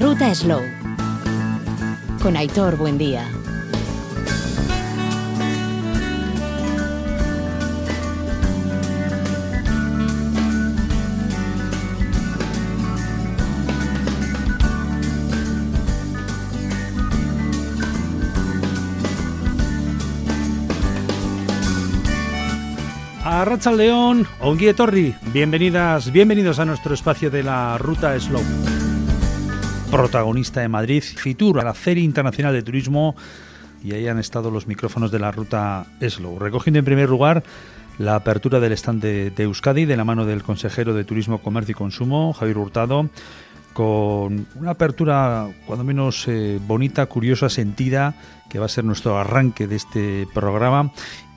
Ruta Slow con Aitor Buendía. Arratsaldeon, ongi etorri, bienvenidas, bienvenidos a nuestro espacio de la Ruta Slow. Protagonista de Madrid, Fitur, a la Feria Internacional de Turismo, y ahí han estado los micrófonos de la Ruta Slow, recogiendo en primer lugar la apertura del stand de Euskadi, de la mano del consejero de Turismo, Comercio y Consumo, Javier Hurtado, con una apertura cuando menos bonita, curiosa, sentida, que va a ser nuestro arranque de este programa.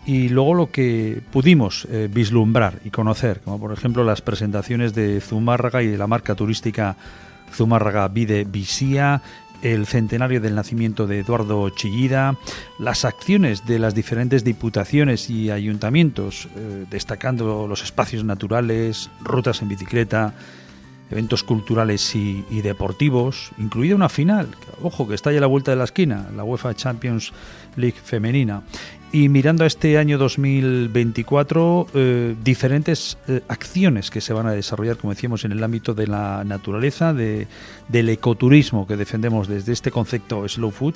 Y luego lo que pudimos vislumbrar y conocer, como por ejemplo las presentaciones de Zumárraga y de la marca turística Zumárraga Vide Visía, el centenario del nacimiento de Eduardo Chillida, las acciones de las diferentes diputaciones y ayuntamientos, destacando los espacios naturales, rutas en bicicleta, eventos culturales y deportivos, incluida una final, que, ojo, que está ya a la vuelta de la esquina, la UEFA Champions League Femenina. Y mirando a este año 2024, diferentes acciones que se van a desarrollar, como decíamos, en el ámbito de la naturaleza, del ecoturismo que defendemos desde este concepto Slow Food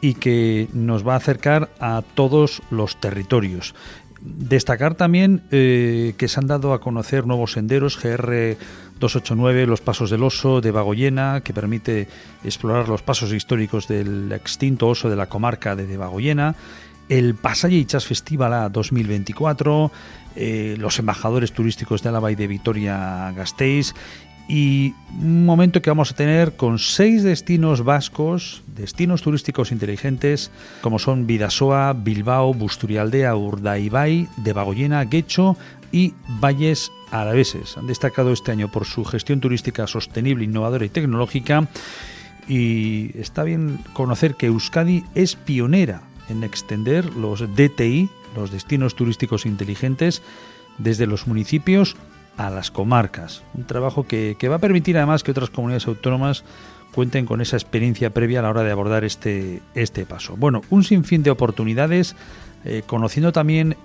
y que nos va a acercar a todos los territorios. Destacar también que se han dado a conocer nuevos senderos, GR 289, los Pasos del Oso de Bagoyena, que permite explorar los pasos históricos del extinto oso de la comarca de Bagoyena, el Pasalle y Chas Festival a 2024, los embajadores turísticos de Álava y de Vitoria-Gasteiz, y un momento que vamos a tener con 6 destinos vascos, destinos turísticos inteligentes, como son Vidasoa, Bilbao, Busturialdea, Urdaibay, de Bagoyena, Guecho y Valles Alaveses. Han destacado este año por su gestión turística sostenible, innovadora y tecnológica, y está bien conocer que Euskadi es pionera en extender los DTI, los destinos turísticos inteligentes, desde los municipios a las comarcas, un trabajo que va a permitir además que otras comunidades autónomas cuenten con esa experiencia previa a la hora de abordar este paso. Bueno, un sinfín de oportunidades, conociendo también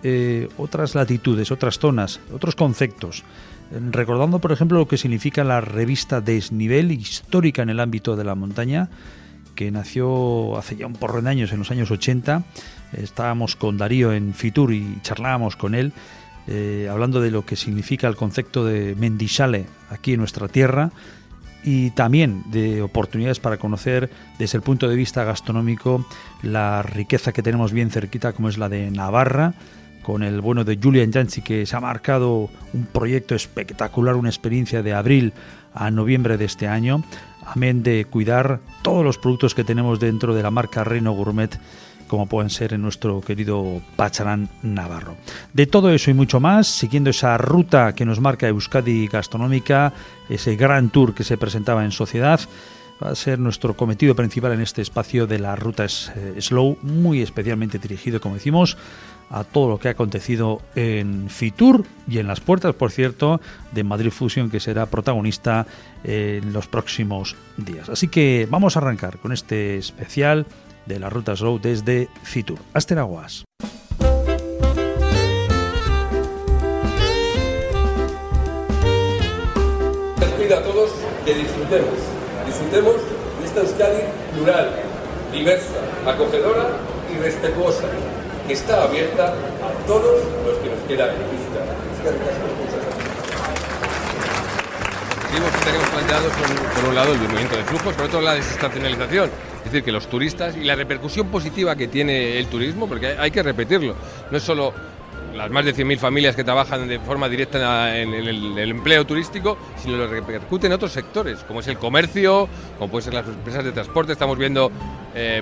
otras latitudes, otras zonas, otros conceptos, recordando por ejemplo lo que significa la revista Desnivel, histórica en el ámbito de la montaña, que nació hace ya un porrón de años, en los años 80, estábamos con Darío en Fitur y charlábamos con él, hablando de lo que significa el concepto de mendizale aquí en nuestra tierra, y también de oportunidades para conocer desde el punto de vista gastronómico la riqueza que tenemos bien cerquita, como es la de Navarra, con el bueno de Julián Yanchi, que se ha marcado un proyecto espectacular, una experiencia de abril a noviembre de este año, amén de cuidar todos los productos que tenemos dentro de la marca Reino Gourmet, como pueden ser en nuestro querido Pacharán Navarro. De todo eso y mucho más, siguiendo esa ruta que nos marca Euskadi gastronómica, ese gran tour que se presentaba en Sociedad, va a ser nuestro cometido principal en este espacio de la Ruta Slow, muy especialmente dirigido, como decimos, a todo lo que ha acontecido en Fitur y en las puertas, por cierto, de Madrid Fusion, que será protagonista en los próximos días. Así que vamos a arrancar con este especial de la Ruta Slow desde Fitur. Hasta aguas. Les pido a todos que disfrutemos de esta Euskadi plural, diversa, acogedora y respetuosa, que está abierta a todos los que nos quieran visitar. Que tenemos planteados por un lado el movimiento de flujos, por otro lado la desestacionalización, es decir, que los turistas y la repercusión positiva que tiene el turismo, porque hay que repetirlo, no es solo las más de 100.000 familias que trabajan de forma directa en el empleo turístico, sino lo repercute en otros sectores, como es el comercio, como pueden ser las empresas de transporte, estamos viendo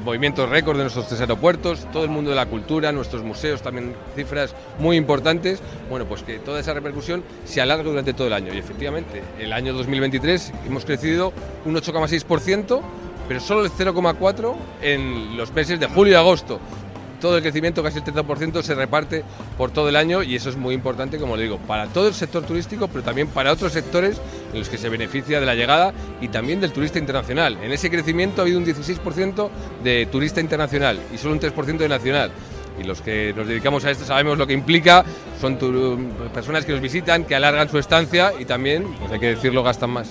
movimientos récord de nuestros 3 aeropuertos, todo el mundo de la cultura, nuestros museos también, cifras muy importantes. Bueno, pues que toda esa repercusión se alargue durante todo el año, y efectivamente el año 2023 hemos crecido un 8,6%, pero solo el 0,4% en los meses de julio y agosto. todo el crecimiento, casi el 30%, se reparte por todo el año, y eso es muy importante, como le digo, para todo el sector turístico, pero también para otros sectores en los que se beneficia de la llegada y también del turista internacional. En ese crecimiento ha habido un 16% de turista internacional y solo un 3% de nacional. Y los que nos dedicamos a esto sabemos lo que implica, son personas que nos visitan, que alargan su estancia y también, pues hay que decirlo, gastan más.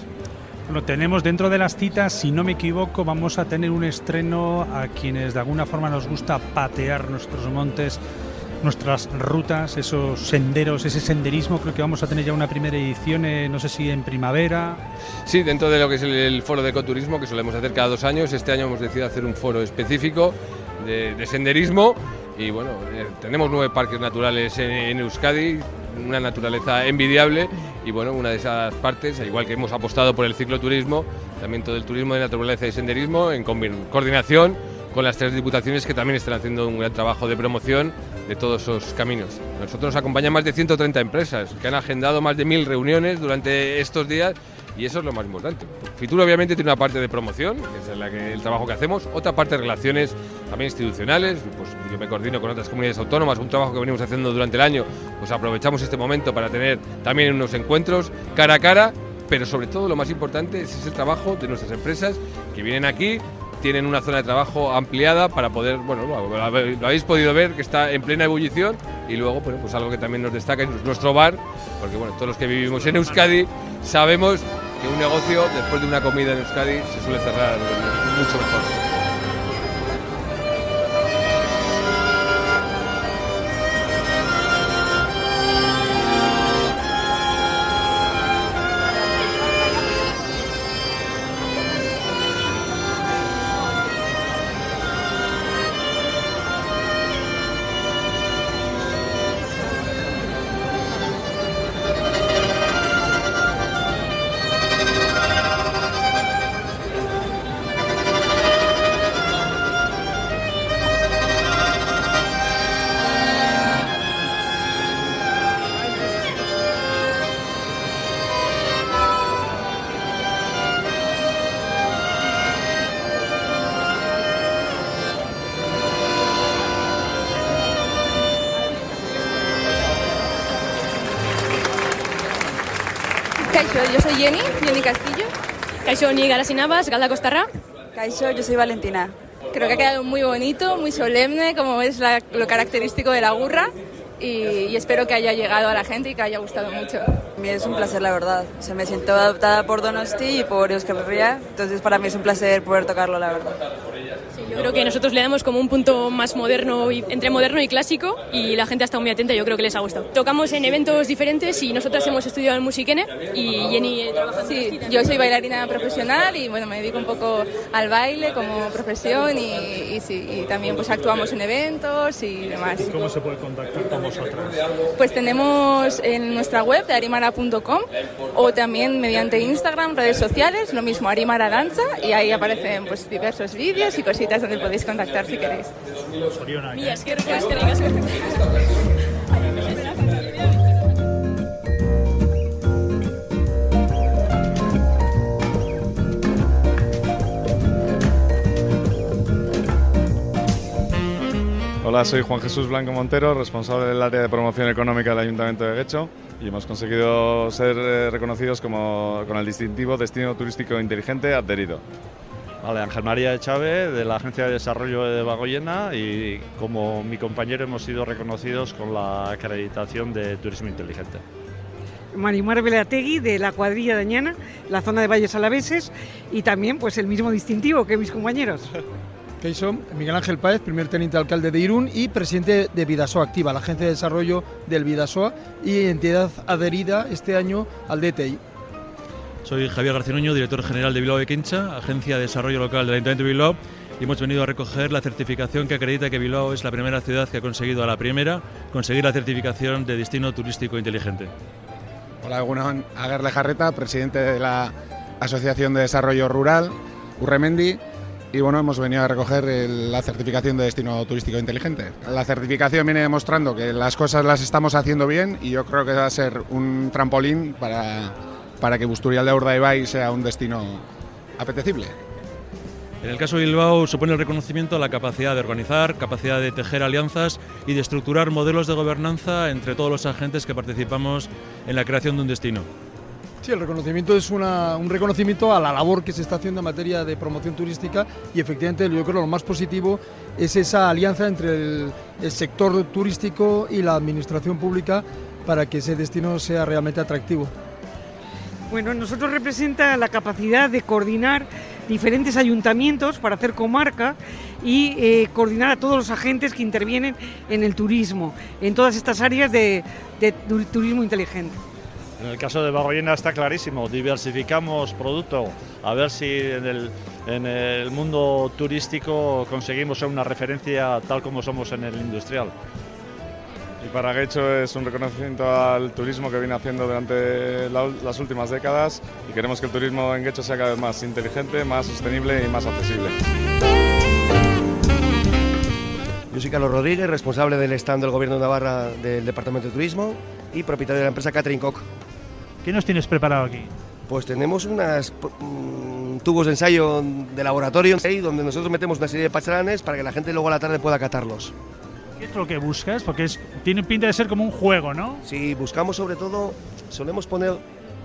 Bueno, tenemos dentro de las citas, si no me equivoco, vamos a tener un estreno a quienes de alguna forma nos gusta patear nuestros montes, nuestras rutas, esos senderos, ese senderismo. Creo que vamos a tener ya una primera edición, no sé si en primavera. Sí, dentro de lo que es el foro de ecoturismo, que solemos hacer cada 2 años, este año hemos decidido hacer un foro específico de senderismo. Y bueno, tenemos 9 parques naturales en Euskadi, una naturaleza envidiable, y bueno, una de esas partes, al igual que hemos apostado por el cicloturismo, también todo el turismo de naturaleza y senderismo en coordinación con las 3 diputaciones, que también están haciendo un gran trabajo de promoción de todos esos caminos. Nosotros nos acompañan más de 130 empresas que han agendado más de 1.000 reuniones durante estos días, y eso es lo más importante. Fitur obviamente tiene una parte de promoción, que es el trabajo que hacemos, otra parte de relaciones también institucionales, pues yo me coordino con otras comunidades autónomas, un trabajo que venimos haciendo durante el año, pues aprovechamos este momento para tener también unos encuentros cara a cara, pero sobre todo lo más importante es el trabajo de nuestras empresas que vienen aquí, tienen una zona de trabajo ampliada para poder, bueno, lo habéis podido ver que está en plena ebullición, y luego, bueno, pues algo que también nos destaca es nuestro bar, porque bueno, todos los que vivimos en Euskadi sabemos que un negocio después de una comida en Euskadi se suele cerrar mucho mejor. Yo soy Jenny Castillo. Kaixo, ni Garasinabas, Galda Costarra. Kaixo, yo soy Valentina. Creo que ha quedado muy bonito, muy solemne, como es lo característico de la gurra, y espero que haya llegado a la gente y que haya gustado mucho. A mí es un placer, la verdad. Me siento adoptada por Donosti y por Euskal Herria, entonces para mí es un placer poder tocarlo, la verdad. Sí, yo creo que nosotros le damos como un punto más moderno, entre moderno y clásico, y la gente ha estado muy atenta, yo creo que les ha gustado. Tocamos en eventos diferentes y nosotras hemos estudiado en Musikene y Jenny trabaja. Sí, yo soy bailarina profesional y bueno, me dedico un poco al baile como profesión y también pues actuamos en eventos y demás. ¿Cómo se puede contactar con vosotras? Pues tenemos en nuestra web de arimara.com o también mediante Instagram, redes sociales, lo mismo, Arimara Danza, y ahí aparecen pues diversos vídeos y cositas donde podéis contactar si queréis. Hola, soy Juan Jesús Blanco Montero, responsable del área de promoción económica del Ayuntamiento de Guecho, y hemos conseguido ser reconocidos con el distintivo Destino Turístico Inteligente adherido. Vale, Ángel María Chávez, de la Agencia de Desarrollo de Bagoyena, y como mi compañero hemos sido reconocidos con la acreditación de Turismo Inteligente. Marimar Belategui, de la cuadrilla de Añana, la zona de Valles Alaveses, y también pues el mismo distintivo que mis compañeros. Kaixo, Miguel Ángel Páez, primer teniente alcalde de Irún y presidente de Vidasoa Activa, la Agencia de Desarrollo del Vidasoa y entidad adherida este año al DTI. Soy Javier Garcinoño, director general de Bilbao de Quincha, Agencia de Desarrollo Local del Ayuntamiento de Bilbao, y hemos venido a recoger la certificación que acredita que Bilbao es la primera ciudad que ha conseguido conseguir la certificación de Destino Turístico Inteligente. Hola, Egunon, Aguerle Jarreta, presidente de la Asociación de Desarrollo Rural, Urremendi, y bueno, hemos venido a recoger la certificación de Destino Turístico Inteligente. La certificación viene demostrando que las cosas las estamos haciendo bien, y yo creo que va a ser un trampolín para que Busturialdea Urdaibay sea un destino apetecible. En el caso de Bilbao supone el reconocimiento a la capacidad de organizar, capacidad de tejer alianzas y de estructurar modelos de gobernanza entre todos los agentes que participamos en la creación de un destino. Sí, el reconocimiento es un reconocimiento a la labor que se está haciendo en materia de promoción turística y efectivamente yo creo que lo más positivo es esa alianza entre el sector turístico y la administración pública para que ese destino sea realmente atractivo. Bueno, nosotros representa la capacidad de coordinar diferentes ayuntamientos para hacer comarca y coordinar a todos los agentes que intervienen en el turismo, en todas estas áreas de turismo inteligente. En el caso de Bagoyena está clarísimo, diversificamos producto, a ver si en el mundo turístico conseguimos ser una referencia tal como somos en el industrial. Y para Guecho es un reconocimiento al turismo que viene haciendo durante las últimas décadas y queremos que el turismo en Guecho sea cada vez más inteligente, más sostenible y más accesible. Yo soy Carlos Rodríguez, responsable del stand del Gobierno de Navarra del Departamento de Turismo y propietario de la empresa Catering Cook. ¿Qué nos tienes preparado aquí? Pues tenemos unos tubos de ensayo de laboratorio donde nosotros metemos una serie de pacharanes para que la gente luego a la tarde pueda catarlos. ¿Qué es lo que buscas? Porque tiene pinta de ser como un juego, ¿no? Sí, buscamos sobre todo, solemos poner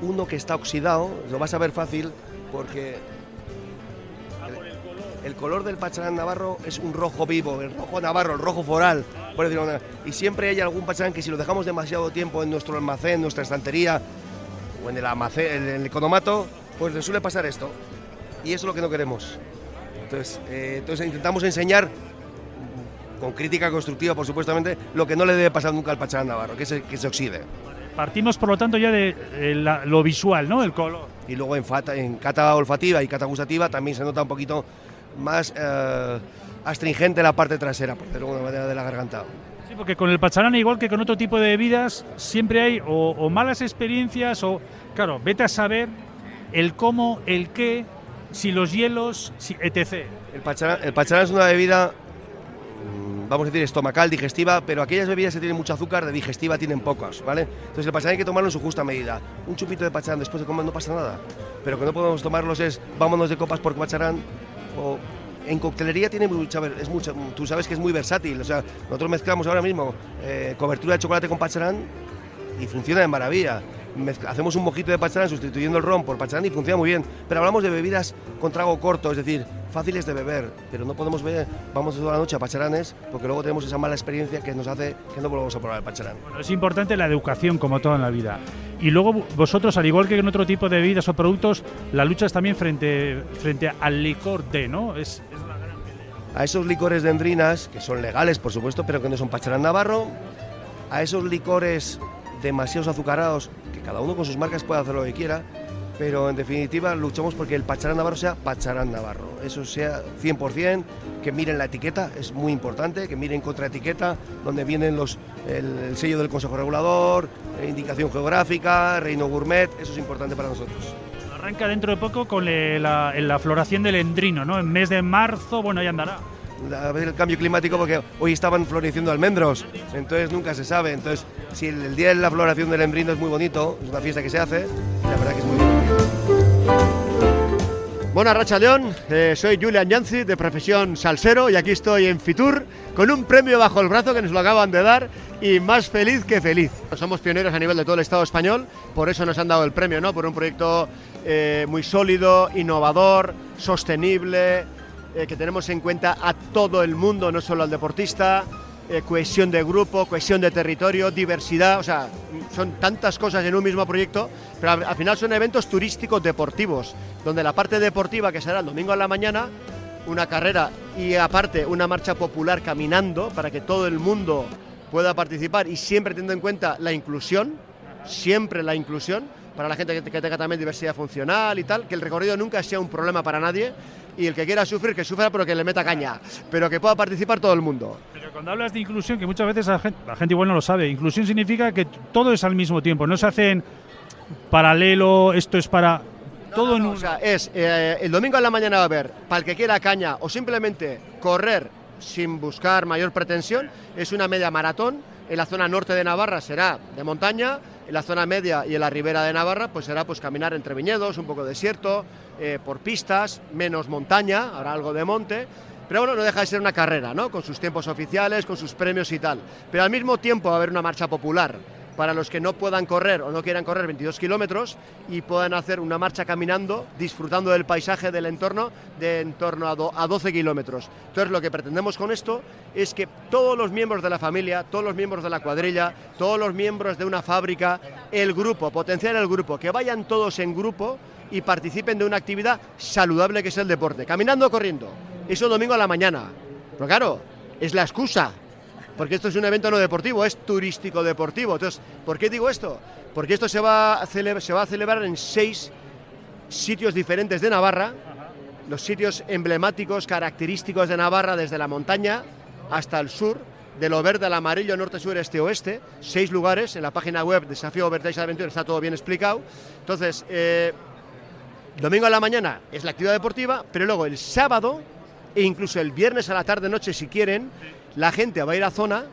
uno que está oxidado, lo vas a ver fácil porque el color del pacharán navarro es un rojo vivo, el rojo navarro, el rojo foral, por decirlo de una manera. Y siempre hay algún pacharán que si lo dejamos demasiado tiempo en nuestro almacén, en nuestra estantería o en el economato, pues le suele pasar esto. Y eso es lo que no queremos. Entonces intentamos enseñar con crítica constructiva, por supuestamente, lo que no le debe pasar nunca al pacharán navarro, que se oxide. Partimos, por lo tanto, ya de lo visual, ¿no?, el color. Y luego en cata olfativa y cata gustativa también se nota un poquito más astringente la parte trasera, por decirlo de alguna manera, de la garganta. Sí, porque con el pacharán, igual que con otro tipo de bebidas, siempre hay o malas experiencias o, claro, vete a saber el cómo, el qué, si los hielos, etc. El pacharán es una bebida, vamos a decir, estomacal, digestiva, pero aquellas bebidas que tienen mucho azúcar, de digestiva tienen pocas, ¿vale? Entonces el pacharán hay que tomarlo en su justa medida. Un chupito de pacharán después de comer no pasa nada, pero que no podemos tomarlos es vámonos de copas por pacharán. O en coctelería tiene mucha, tú sabes que es muy versátil, o sea, nosotros mezclamos ahora mismo cobertura de chocolate con pacharán y funciona de maravilla. Hacemos un mojito de pacharán sustituyendo el ron por pacharán y funciona muy bien, pero hablamos de bebidas con trago corto, es decir, fáciles de beber, pero no podemos beber, vamos toda la noche a pacharanes, porque luego tenemos esa mala experiencia que nos hace que no volvamos a probar el pacharán. Bueno, es importante la educación, como todo en la vida. Y luego vosotros, al igual que en otro tipo de bebidas o productos, la lucha es también frente al licor D, ¿no? Es una gran pelea. A esos licores de endrinas, que son legales, por supuesto, pero que no son pacharán navarro, a esos licores demasiados azucarados, que cada uno con sus marcas puede hacer lo que quiera, pero en definitiva luchamos porque el pacharán navarro sea pacharán navarro, eso sea 100%, que miren la etiqueta, es muy importante, que miren contraetiqueta, donde vienen el sello del Consejo Regulador, indicación geográfica, Reino Gourmet, eso es importante para nosotros. Arranca dentro de poco con la floración del endrino, ¿no? En mes de marzo, bueno, ya andará. A ver el cambio climático, porque hoy estaban floreciendo almendros, entonces nunca se sabe. Entonces, si el día de la floración del endrino es muy bonito, es una fiesta que se hace, la verdad que es muy bonito. Bueno, arratsaldeon, soy Julián Yanzi, de profesión salsero, y aquí estoy en Fitur con un premio bajo el brazo que nos lo acaban de dar y más feliz que feliz. Somos pioneros a nivel de todo el Estado español, por eso nos han dado el premio, ¿no? Por un proyecto muy sólido, innovador, sostenible, que tenemos en cuenta a todo el mundo, no solo al deportista, cohesión de grupo, cohesión de territorio, diversidad, o sea, son tantas cosas en un mismo proyecto, pero al final son eventos turísticos deportivos, donde la parte deportiva, que será el domingo a la mañana, una carrera y aparte una marcha popular caminando para que todo el mundo pueda participar y siempre teniendo en cuenta la inclusión, siempre la inclusión, para la gente que tenga también diversidad funcional y tal, que el recorrido nunca sea un problema para nadie y el que quiera sufrir, que sufra, pero que le meta caña, pero que pueda participar todo el mundo. Pero cuando hablas de inclusión, que muchas veces la gente igual no lo sabe, inclusión significa que todo es al mismo tiempo, no se hacen paralelo, esto es para todo en uno. O sea, es el domingo en la mañana va a haber, para el que quiera caña o simplemente correr sin buscar mayor pretensión, es una media maratón en la zona norte de Navarra será de montaña, en la zona media y en la ribera de Navarra pues será pues caminar entre viñedos, un poco de desierto, por pistas, menos montaña, habrá algo de monte. Pero bueno, no deja de ser una carrera, ¿no? Con sus tiempos oficiales, con sus premios y tal. Pero al mismo tiempo va a haber una marcha popular para los que no puedan correr o no quieran correr 22 kilómetros y puedan hacer una marcha caminando, disfrutando del paisaje del entorno, de en torno a 12 kilómetros. Entonces lo que pretendemos con esto es que todos los miembros de la familia, todos los miembros de la cuadrilla, todos los miembros de una fábrica, el grupo, potenciar el grupo, que vayan todos en grupo y participen de una actividad saludable que es el deporte, caminando o corriendo. Eso domingo a la mañana, pero claro, es la excusa, porque esto es un evento no deportivo, es turístico-deportivo. Entonces, ¿por qué digo esto? Porque esto se va a celebrar en 6 sitios diferentes de Navarra, los sitios emblemáticos, característicos de Navarra, desde la montaña hasta el sur, de lo verde al amarillo, norte, sur, este, oeste, 6 lugares, en la página web de Desafío Vertex Aventura está todo bien explicado. Entonces, domingo a la mañana es la actividad deportiva, pero luego el sábado, e incluso el viernes a la tarde-noche, si quieren, la gente va a ir a zona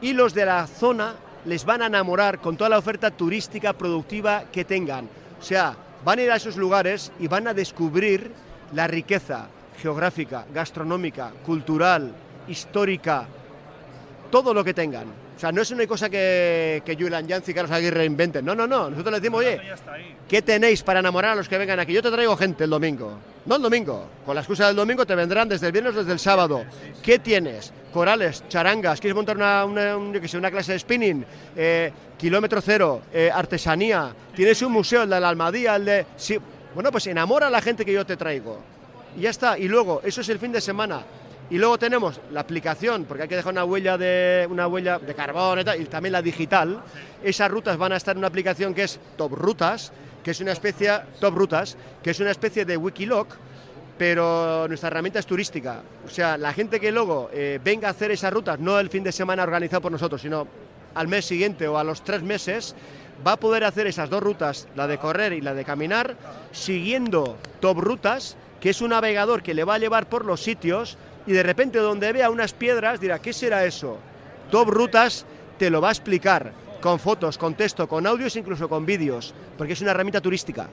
y los de la zona les van a enamorar con toda la oferta turística productiva que tengan. O sea, van a ir a esos lugares y van a descubrir la riqueza geográfica, gastronómica, cultural, histórica, todo lo que tengan. O sea, no es una cosa que Julián Yancy y Carlos Aguirre inventen. No, no, no. Nosotros les decimos, oye, ¿qué tenéis para enamorar a los que vengan aquí? Yo te traigo gente el domingo. No el domingo, con la excusa del domingo te vendrán desde el viernes, desde el sábado. ¿Qué tienes? Corales, charangas, ¿quieres montar una clase de spinning? Kilómetro cero, artesanía, ¿tienes un museo, el de la Almadía, el de...? Sí. Bueno, pues enamora a la gente que yo te traigo. Y ya está, y luego, eso es el fin de semana. Y luego tenemos la aplicación, porque hay que dejar una huella de carbón y tal, y también la digital. Esas rutas van a estar en una aplicación que es Top Rutas, que es una especie de Wikiloc, pero nuestra herramienta es turística. O sea, la gente que luego venga a hacer esas rutas, no el fin de semana organizado por nosotros, sino al mes siguiente o a los 3 meses, va a poder hacer esas 2 rutas, la de correr y la de caminar, siguiendo Top Rutas, que es un navegador que le va a llevar por los sitios y de repente donde vea unas piedras dirá, ¿qué será eso? Top Rutas te lo va a explicar, con fotos, con texto, con audios, incluso con vídeos, porque es una herramienta turística.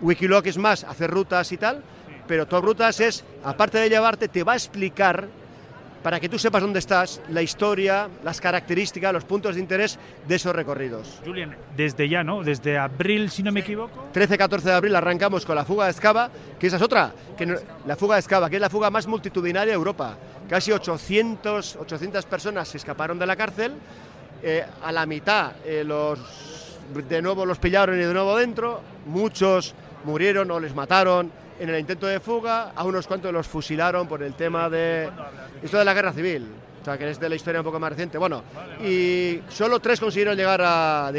Wikiloc es más, hacer rutas y tal, pero Top Rutas es, aparte de llevarte, te va a explicar, para que tú sepas dónde estás, la historia, las características, los puntos de interés de esos recorridos. Julián, desde ya, ¿no? Desde abril, si no me equivoco. 13-14 de abril arrancamos con la fuga de Ezkaba, que esa es otra, la fuga de Ezkaba, que es la fuga más multitudinaria de Europa. Casi 800 personas se escaparon de la cárcel. A la mitad de nuevo los pillaron y de nuevo dentro, muchos murieron o les mataron en el intento de fuga, a unos cuantos los fusilaron por el tema de... esto de la guerra civil, o sea, que es de la historia un poco más reciente, bueno, y solo 3 consiguieron llegar a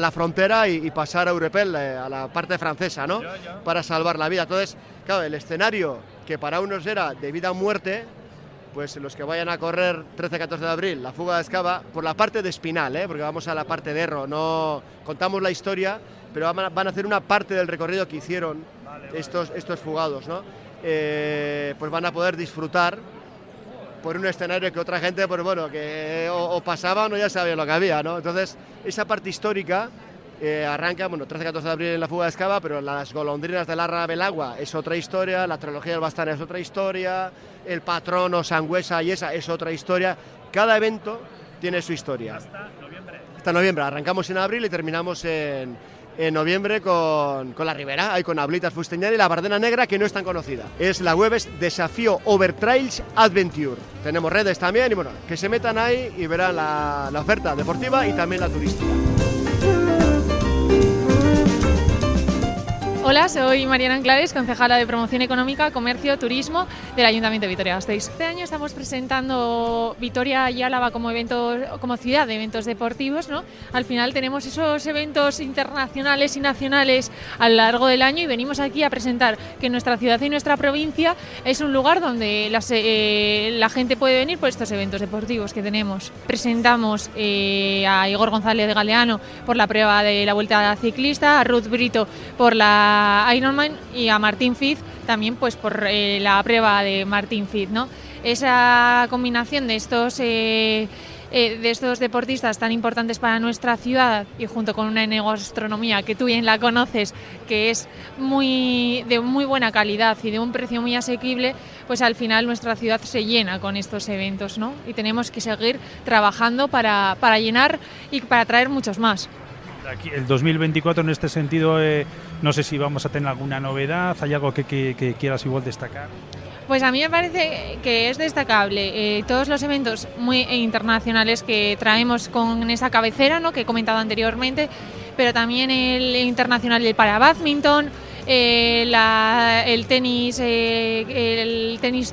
la frontera y pasar a Urepel, a la parte francesa, ¿no?, para salvar la vida. Entonces, claro, el escenario que para unos era de vida o muerte, pues los que vayan a correr 13-14 de abril, la fuga de Ezkaba, por la parte de Espinal, porque vamos a la parte de Erro, no contamos la historia, pero van a hacer una parte del recorrido que hicieron estos fugados, ¿no? Pues van a poder disfrutar por un escenario que otra gente, pues bueno, que o pasaban o ya sabían lo que había, ¿no? Entonces, esa parte histórica arranca, bueno, 13-14 de abril en la fuga de Ezkaba, pero las golondrinas de Larra Belagua es otra historia, la trilogía del Bastán es otra historia, el patrono Sangüesa y esa es otra historia. Cada evento tiene su historia. Hasta noviembre. Hasta noviembre. Arrancamos en abril y terminamos en noviembre con la Ribera, ahí con Ablitas Fusteñar y la Bardena Negra, que no es tan conocida. Es la web, es Desafío Overtrails Adventure. Tenemos redes también y bueno, que se metan ahí y verán la oferta deportiva y también la turística. Hola, soy Mariana Anclares, concejala de Promoción Económica, Comercio, Turismo del Ayuntamiento de Vitoria-Gasteiz. Este año estamos presentando Vitoria y Álava como ciudad de eventos deportivos, ¿no? Al final tenemos esos eventos internacionales y nacionales a lo largo del año y venimos aquí a presentar que nuestra ciudad y nuestra provincia es un lugar donde la gente puede venir por estos eventos deportivos que tenemos. Presentamos a Igor González de Galeano por la prueba de la Vuelta Ciclista, a Ruth Brito por la Ironman y a Martín Fiz también, pues por la prueba de Martín Fiz, ¿no? Esa combinación de estos de estos deportistas tan importantes para nuestra ciudad, y junto con una gastronomía que tú bien la conoces, que es de muy buena calidad y de un precio muy asequible, pues al final nuestra ciudad se llena con estos eventos, ¿no? Y tenemos que seguir trabajando para llenar y para traer muchos más. Aquí, el 2024 en este sentido, no sé si vamos a tener alguna novedad, ¿hay algo que quieras igual destacar? Pues a mí me parece que es destacable todos los eventos muy internacionales que traemos con esa cabecera, ¿no?, que he comentado anteriormente, pero también el internacional para bádminton, el tenis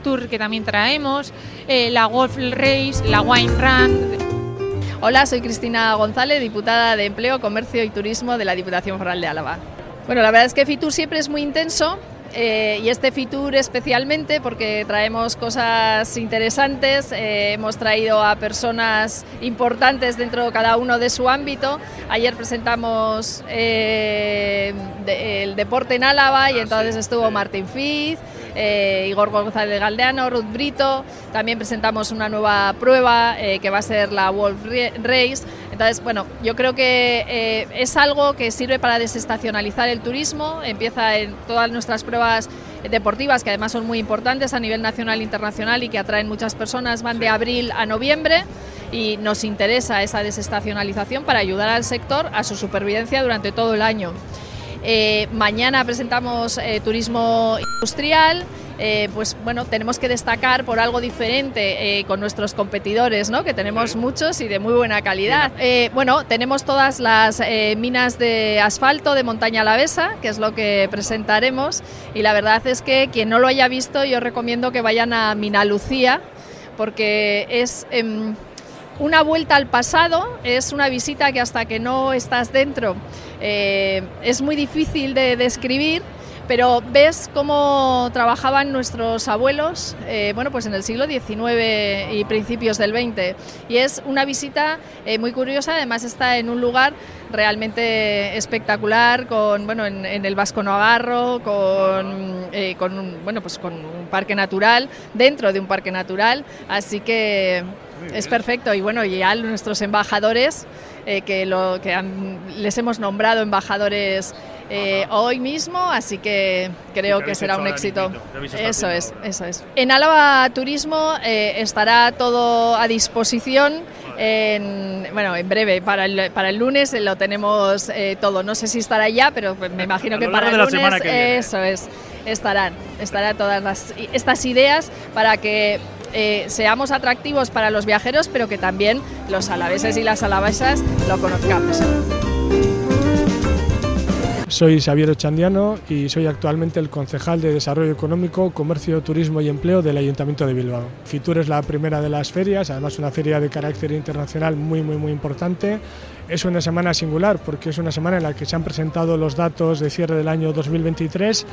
tour que también traemos, la golf race, la wine run. Hola, soy Cristina González, diputada de Empleo, Comercio y Turismo de la Diputación Foral de Álava. Bueno, la verdad es que Fitur siempre es muy intenso. Y este Fitur especialmente porque traemos cosas interesantes, hemos traído a personas importantes dentro cada uno de su ámbito. Ayer presentamos el deporte en Álava y entonces estuvo Martín Fiz, Igor González Galdeano, Ruth Brito. También presentamos una nueva prueba que va a ser la Wolf Race. Entonces, bueno, yo creo que es algo que sirve para desestacionalizar el turismo. Empieza en todas nuestras pruebas deportivas, que además son muy importantes a nivel nacional e internacional y que atraen muchas personas, van de abril a noviembre, y nos interesa esa desestacionalización para ayudar al sector a su supervivencia durante todo el año. Mañana presentamos turismo industrial. Pues bueno, tenemos que destacar por algo diferente con nuestros competidores, ¿no?, que tenemos muchos y de muy buena calidad. Bueno, tenemos todas las minas de asfalto de montaña alavesa, que es lo que presentaremos, y la verdad es que quien no lo haya visto, yo recomiendo que vayan a Minalucía, porque es una vuelta al pasado, es una visita que hasta que no estás dentro es muy difícil de describir. Pero ves cómo trabajaban nuestros abuelos, bueno, pues en el siglo XIX y principios del XX. Y es una visita muy curiosa, además está en un lugar realmente espectacular, con, bueno, en el Vasco Navarro, con un parque natural, dentro de un parque natural, así que es perfecto. Y bueno, ya nuestros embajadores, les hemos nombrado embajadores hoy mismo, así que creo que será un éxito. Eso es. En Álava Turismo estará todo a disposición. En breve, para el lunes lo tenemos todo. No sé si estará ya, pero me imagino que para el lunes, eso es, estará todas estas ideas para que seamos atractivos para los viajeros, pero que también los alaveses y las alavesas lo conozcamos. Soy Xavier Ochandiano y soy actualmente el concejal de Desarrollo Económico, Comercio, Turismo y Empleo del Ayuntamiento de Bilbao. Fitur es la primera de las ferias, además una feria de carácter internacional muy importante. Es una semana singular porque es una semana en la que se han presentado los datos de cierre del año 2023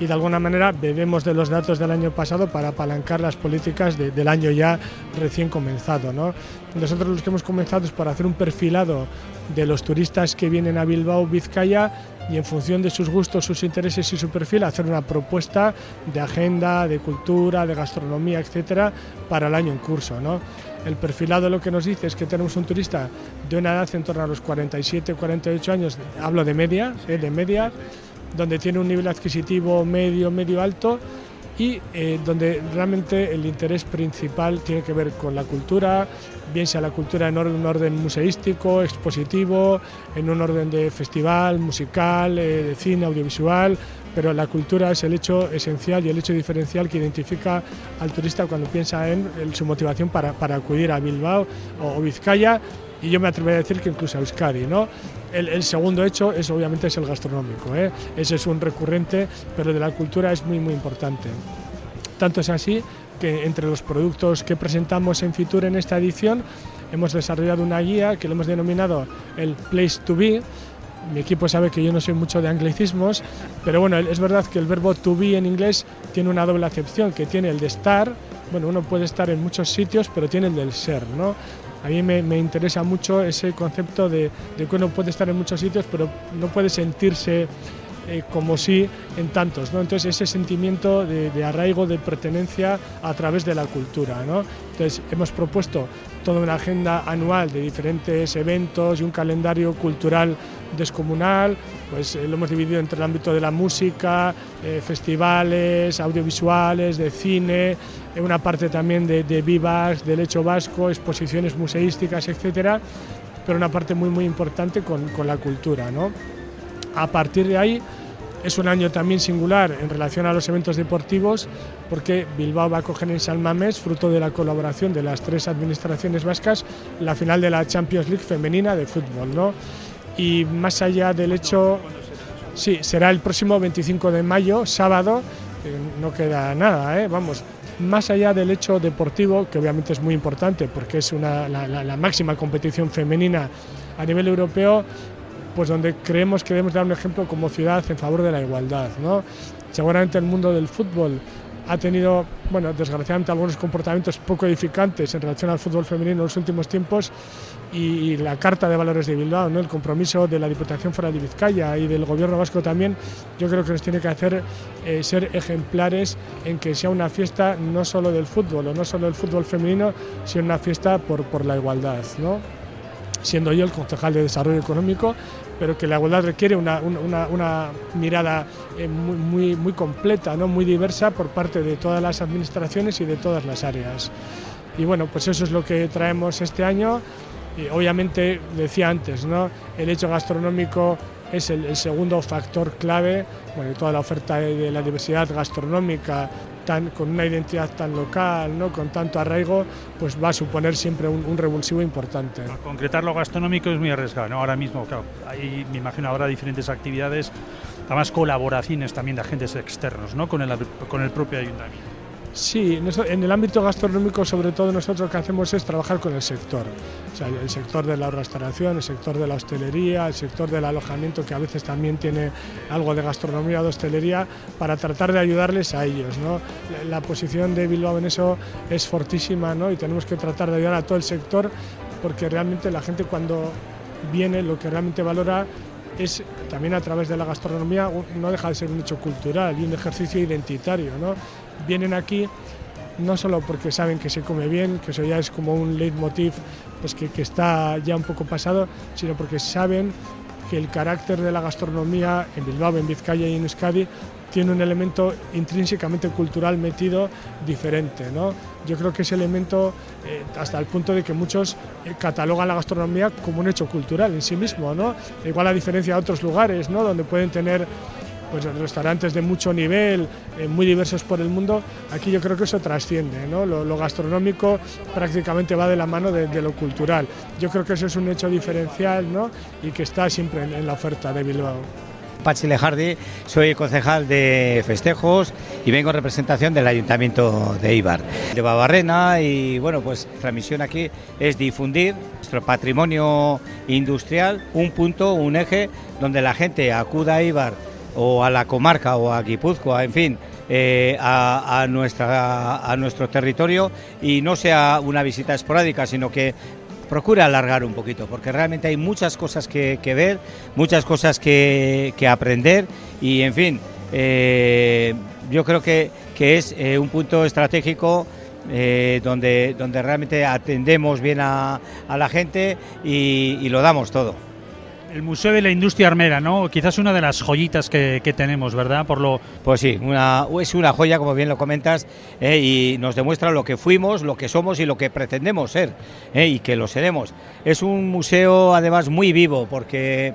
y de alguna manera bebemos de los datos del año pasado para apalancar las políticas del año ya recién comenzado, ¿no? Nosotros lo que hemos comenzado es para hacer un perfilado de los turistas que vienen a Bilbao, Vizcaya, y en función de sus gustos, sus intereses y su perfil, hacer una propuesta de agenda, de cultura, de gastronomía, etcétera, para el año en curso, ¿no? El perfilado lo que nos dice es que tenemos un turista de una edad en torno a los 47, 48 años, hablo de media, donde tiene un nivel adquisitivo medio alto, y donde realmente el interés principal tiene que ver con la cultura, bien sea la cultura en un orden museístico, expositivo, en un orden de festival, musical, de cine, audiovisual, pero la cultura es el hecho esencial y el hecho diferencial que identifica al turista cuando piensa en su motivación para acudir a Bilbao o Vizcaya, y yo me atrevería a decir que incluso a Euskadi, ¿no? El segundo hecho es obviamente el gastronómico, ¿eh? Ese es un recurrente, pero de la cultura es muy importante. Tanto es así que entre los productos que presentamos en Fitur en esta edición hemos desarrollado una guía que lo hemos denominado el Place to Be. Mi equipo sabe que yo no soy mucho de anglicismos, pero bueno, es verdad que el verbo to be en inglés tiene una doble acepción, que tiene el de estar, bueno, uno puede estar en muchos sitios, pero tiene el del ser, ¿no? A mí me interesa mucho ese concepto de que uno puede estar en muchos sitios, pero no puede sentirse como sí en tantos, ¿no? Entonces ese sentimiento de arraigo, de pertenencia a través de la cultura, ¿no? Entonces hemos propuesto toda una agenda anual de diferentes eventos y un calendario cultural descomunal, pues lo hemos dividido entre el ámbito de la música, festivales, audiovisuales, de cine, una parte también de vivas, del hecho vasco, exposiciones museísticas, etcétera, pero una parte muy muy importante con la cultura, ¿no? A partir de ahí es un año también singular en relación a los eventos deportivos, porque Bilbao va a acoger en San Mamés, fruto de la colaboración de las tres administraciones vascas, la final de la Champions League Femenina de fútbol, ¿no? Y más allá del hecho, sí, será el próximo 25 de mayo, sábado, no queda nada, vamos. Más allá del hecho deportivo, que obviamente es muy importante porque es la máxima competición femenina a nivel europeo, pues donde creemos que debemos dar un ejemplo como ciudad en favor de la igualdad, ¿no? Seguramente el mundo del fútbol ha tenido, bueno, desgraciadamente algunos comportamientos poco edificantes en relación al fútbol femenino en los últimos tiempos, y la Carta de Valores de Bilbao, ¿no? El compromiso de la Diputación Foral de Vizcaya y del Gobierno Vasco también, yo creo que nos tiene que hacer ser ejemplares en que sea una fiesta no solo del fútbol o no solo del fútbol femenino, sino una fiesta por la igualdad, ¿no? Siendo yo el concejal de Desarrollo Económico, pero que la igualdad requiere una mirada muy completa, ¿no? Muy diversa por parte de todas las administraciones y de todas las áreas. Y bueno, pues eso es lo que traemos este año. Y obviamente, decía antes, ¿no? El hecho gastronómico es el segundo factor clave, bueno, toda la oferta de la diversidad gastronómica, con una identidad tan local, ¿no? Con tanto arraigo, pues va a suponer siempre un revulsivo importante. Concretar lo gastronómico es muy arriesgado, ¿no? Ahora mismo, claro, ahí me imagino habrá diferentes actividades, además colaboraciones también de agentes externos, ¿no? Con el propio ayuntamiento. Sí, en el ámbito gastronómico, sobre todo, nosotros lo que hacemos es trabajar con el sector. O sea, el sector de la restauración, el sector de la hostelería, el sector del alojamiento, que a veces también tiene algo de gastronomía o de hostelería, para tratar de ayudarles a ellos, ¿no? La posición de Bilbao en eso es fortísima, ¿no? Y tenemos que tratar de ayudar a todo el sector, porque realmente la gente, cuando viene, lo que realmente valora es también, a través de la gastronomía, no deja de ser un hecho cultural y un ejercicio identitario, ¿no? Vienen aquí no solo porque saben que se come bien, que eso ya es como un leitmotiv, pues que está ya un poco pasado, sino porque saben que el carácter de la gastronomía en Bilbao, en Vizcaya y en Euskadi tiene un elemento intrínsecamente cultural metido diferente, ¿no? Yo creo que ese elemento, hasta el punto de que muchos catalogan la gastronomía como un hecho cultural en sí mismo, ¿no? Igual, a diferencia de otros lugares, ¿no? Donde pueden tener, pues, restaurantes de mucho nivel, muy diversos por el mundo, aquí yo creo que eso trasciende, ¿no? Lo gastronómico prácticamente va de la mano de lo cultural. Yo creo que eso es un hecho diferencial, ¿no? Y que está siempre en la oferta de Bilbao. Pachi Lejardi, soy concejal de festejos y vengo en representación del Ayuntamiento de Eibar, de Babarrena, y bueno, pues nuestra misión aquí es difundir nuestro patrimonio industrial, un punto, un eje donde la gente acuda a Eibar o a la comarca o a Guipúzcoa, en fin, a nuestro territorio, y no sea una visita esporádica, sino que procura alargar un poquito, porque realmente hay muchas cosas que ver, muchas cosas que aprender, y en fin, yo creo que es un punto estratégico donde realmente atendemos bien a la gente y lo damos todo. El Museo de la Industria Armera, ¿no? Quizás una de las joyitas que tenemos, ¿verdad? Pues sí, es una joya, como bien lo comentas, y nos demuestra lo que fuimos, lo que somos y lo que pretendemos ser, y que lo seremos. Es un museo, además, muy vivo, porque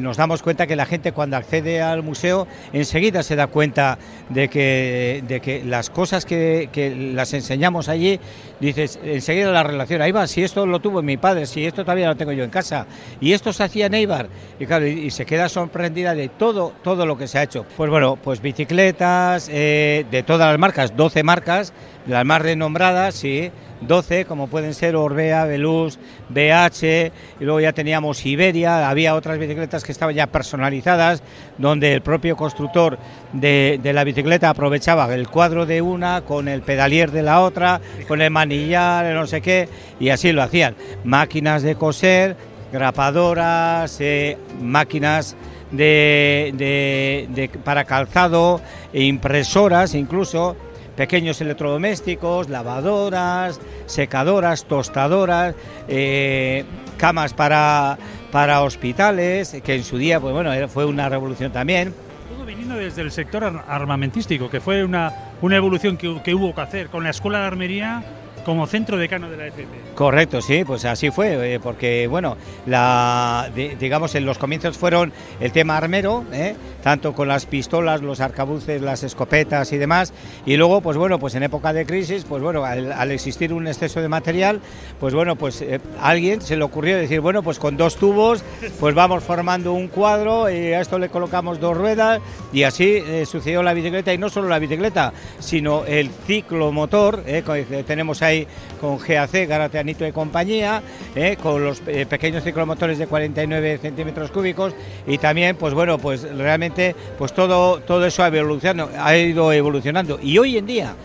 nos damos cuenta que la gente, cuando accede al museo, enseguida se da cuenta de que las cosas que las enseñamos allí, dices enseguida la relación, ahí va, si esto lo tuvo mi padre, si esto todavía lo tengo yo en casa, y esto se hacía en Eibar, y claro, y se queda sorprendida de todo lo que se ha hecho. Pues bueno, pues bicicletas de todas las marcas, 12 marcas, las más renombradas, sí, 12, como pueden ser Orbea, Velús, BH, y luego ya teníamos Iberia, había otras bicicletas que estaban ya personalizadas, donde el propio constructor de la bicicleta aprovechaba el cuadro de una, con el pedalier de la otra, con el manillar, el no sé qué, y así lo hacían. Máquinas de coser, grapadoras, máquinas para calzado, impresoras incluso, pequeños electrodomésticos, lavadoras, secadoras, tostadoras, camas para hospitales, que en su día pues bueno, fue una revolución también. Todo viniendo desde el sector armamentístico, que fue una evolución que hubo que hacer con la Escuela de Armería como centro decano de la FP. Correcto, sí, pues así fue, porque bueno, digamos en los comienzos fueron el tema armero, tanto con las pistolas, los arcabuces, las escopetas y demás, y luego pues bueno, pues en época de crisis, pues bueno, al existir un exceso de material, pues bueno, pues a alguien se le ocurrió decir, bueno, pues con dos tubos, pues vamos formando un cuadro, y a esto le colocamos dos ruedas, y así sucedió la bicicleta, y no solo la bicicleta, sino el ciclomotor, que tenemos ahí con GAC, Garateanito y compañía, con los pequeños ciclomotores de 49 centímetros cúbicos, y también, pues bueno, pues realmente pues todo eso ha ido evolucionando, y hoy en día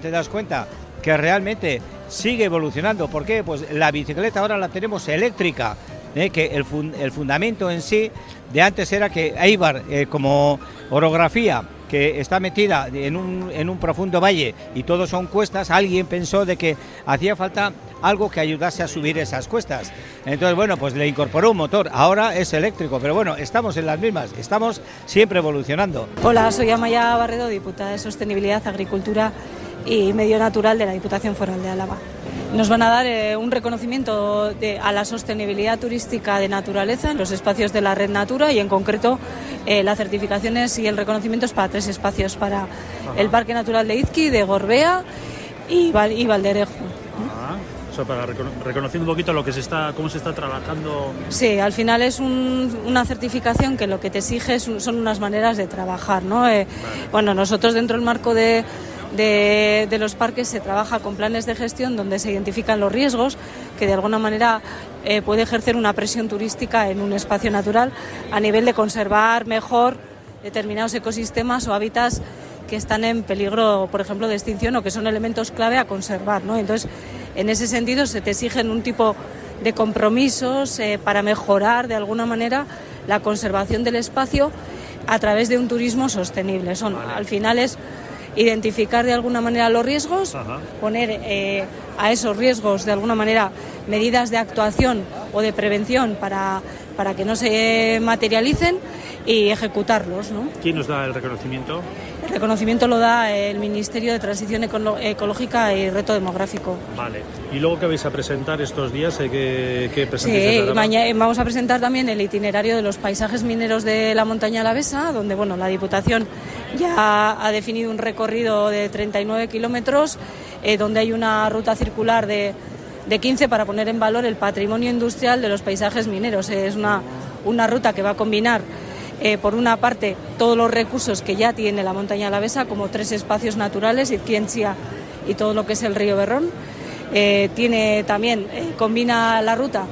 te das cuenta que realmente sigue evolucionando. ¿Por qué? Pues la bicicleta ahora la tenemos eléctrica, que el fundamento en sí de antes era que Eibar, como orografía que está metida en un profundo valle y todo son cuestas, alguien pensó de que hacía falta algo que ayudase a subir esas cuestas. Entonces, bueno, pues le incorporó un motor, ahora es eléctrico, pero bueno, estamos en las mismas, estamos siempre evolucionando. Hola, soy Amaya Barredo, diputada de Sostenibilidad, Agricultura y Medio Natural de la Diputación Foral de Álava. Nos van a dar un reconocimiento a la sostenibilidad turística de naturaleza en los espacios de la Red Natura, y en concreto las certificaciones y el reconocimiento es para tres espacios, para el Parque Natural de Izki, de Gorbea y Valderejo. O sea, para reconociendo un poquito cómo se está trabajando. Sí, al final es una certificación que lo que te exige son unas maneras de trabajar, ¿no? Vale. Bueno, nosotros dentro del marco de los parques se trabaja con planes de gestión donde se identifican los riesgos que de alguna manera puede ejercer una presión turística en un espacio natural a nivel de conservar mejor determinados ecosistemas o hábitats que están en peligro, por ejemplo, de extinción o que son elementos clave a conservar, ¿no? Entonces, en ese sentido se te exigen un tipo de compromisos para mejorar de alguna manera la conservación del espacio a través de un turismo sostenible. Al final es identificar de alguna manera los riesgos, poner a esos riesgos de alguna manera medidas de actuación o de prevención para que no se materialicen y ejecutarlos, ¿no? ¿Quién nos da el reconocimiento? El reconocimiento lo da el Ministerio de Transición Ecológica y Reto Demográfico. Vale. ¿Y luego qué vais a presentar estos días? ¿Qué presentáis? Sí, mañana vamos a presentar también el itinerario de los paisajes mineros de la montaña alavesa, donde bueno, la Diputación ya ha definido un recorrido de 39 kilómetros, donde hay una ruta circular de 15 para poner en valor el patrimonio industrial de los paisajes mineros. Es una ruta que va a combinar, por una parte, todos los recursos que ya tiene la montaña alavesa, como tres espacios naturales, Izquientzia y todo lo que es el río Berrón. Tiene también, combina la ruta,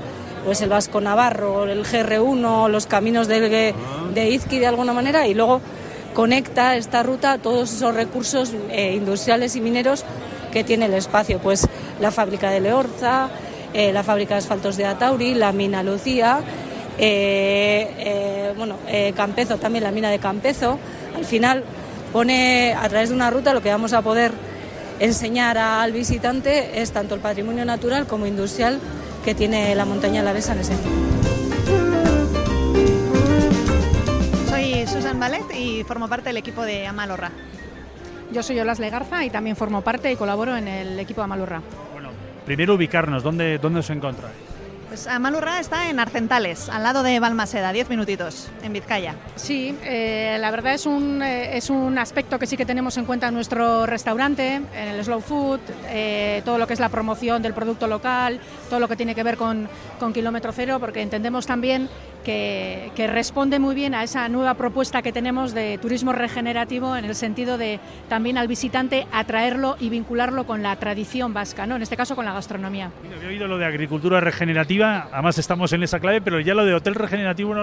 pues el Vasco Navarro, el GR1, los caminos de Izqui de alguna manera, y luego conecta esta ruta a todos esos recursos industriales y mineros que tiene el espacio, pues la fábrica de Leorza, la fábrica de asfaltos de Atauri, la mina Lucía, Campezo, también la mina de Campezo. Al final pone a través de una ruta lo que vamos a poder enseñar al visitante es tanto el patrimonio natural como industrial que tiene la montaña alavesa en ese tiempo. Soy Susan Valet y formo parte del equipo de Amalorra. Yo soy Olas Legarza y también formo parte y colaboro en el equipo de Amalorra. Bueno, primero ubicarnos, ¿dónde os encontráis? Pues Amalurra está en Arcentales, al lado de Balmaseda, 10 minutitos, en Vizcaya. Sí, la verdad es un aspecto que sí que tenemos en cuenta en nuestro restaurante, en el slow food, todo lo que es la promoción del producto local, todo lo que tiene que ver con kilómetro cero, porque entendemos también que responde muy bien a esa nueva propuesta que tenemos de turismo regenerativo, en el sentido de también al visitante atraerlo y vincularlo con la tradición vasca, ¿no? En este caso con la gastronomía. Mira, había oído lo de agricultura regenerativa. Además estamos en esa clave, pero ya lo de hotel regenerativo no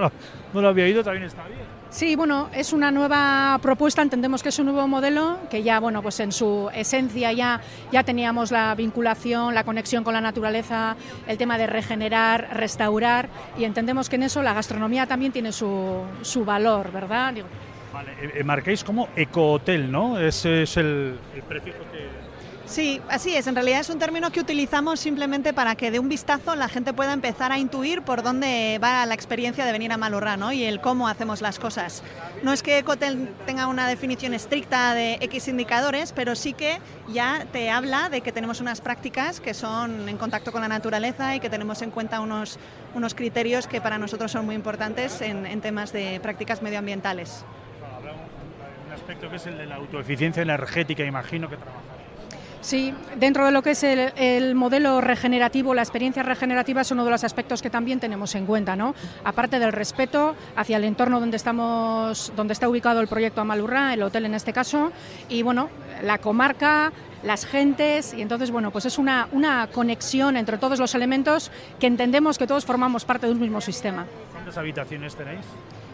lo había oído, también está bien. Sí, bueno, es una nueva propuesta, entendemos que es un nuevo modelo, que ya, bueno, pues en su esencia ya teníamos la vinculación, la conexión con la naturaleza, el tema de regenerar, restaurar, y entendemos que en eso la gastronomía también tiene su valor, ¿verdad? Digo. Vale, marquéis como ecohotel, ¿no? Ese es el prefijo que... Sí, así es. En realidad es un término que utilizamos simplemente para que de un vistazo la gente pueda empezar a intuir por dónde va la experiencia de venir a Malurra, ¿no? Y el cómo hacemos las cosas. No es que ecohotel tenga una definición estricta de X indicadores, pero sí que ya te habla de que tenemos unas prácticas que son en contacto con la naturaleza y que tenemos en cuenta unos criterios que para nosotros son muy importantes en temas de prácticas medioambientales. Un aspecto que es el de la autoeficiencia energética, imagino que trabaja. Sí, dentro de lo que es el modelo regenerativo, la experiencia regenerativa es uno de los aspectos que también tenemos en cuenta, ¿no? Aparte del respeto hacia el entorno donde está ubicado el proyecto Amalurra, el hotel en este caso, y bueno, la comarca, las gentes, y entonces bueno, pues es una conexión entre todos los elementos que entendemos que todos formamos parte de un mismo sistema. ¿Cuántas habitaciones tenéis?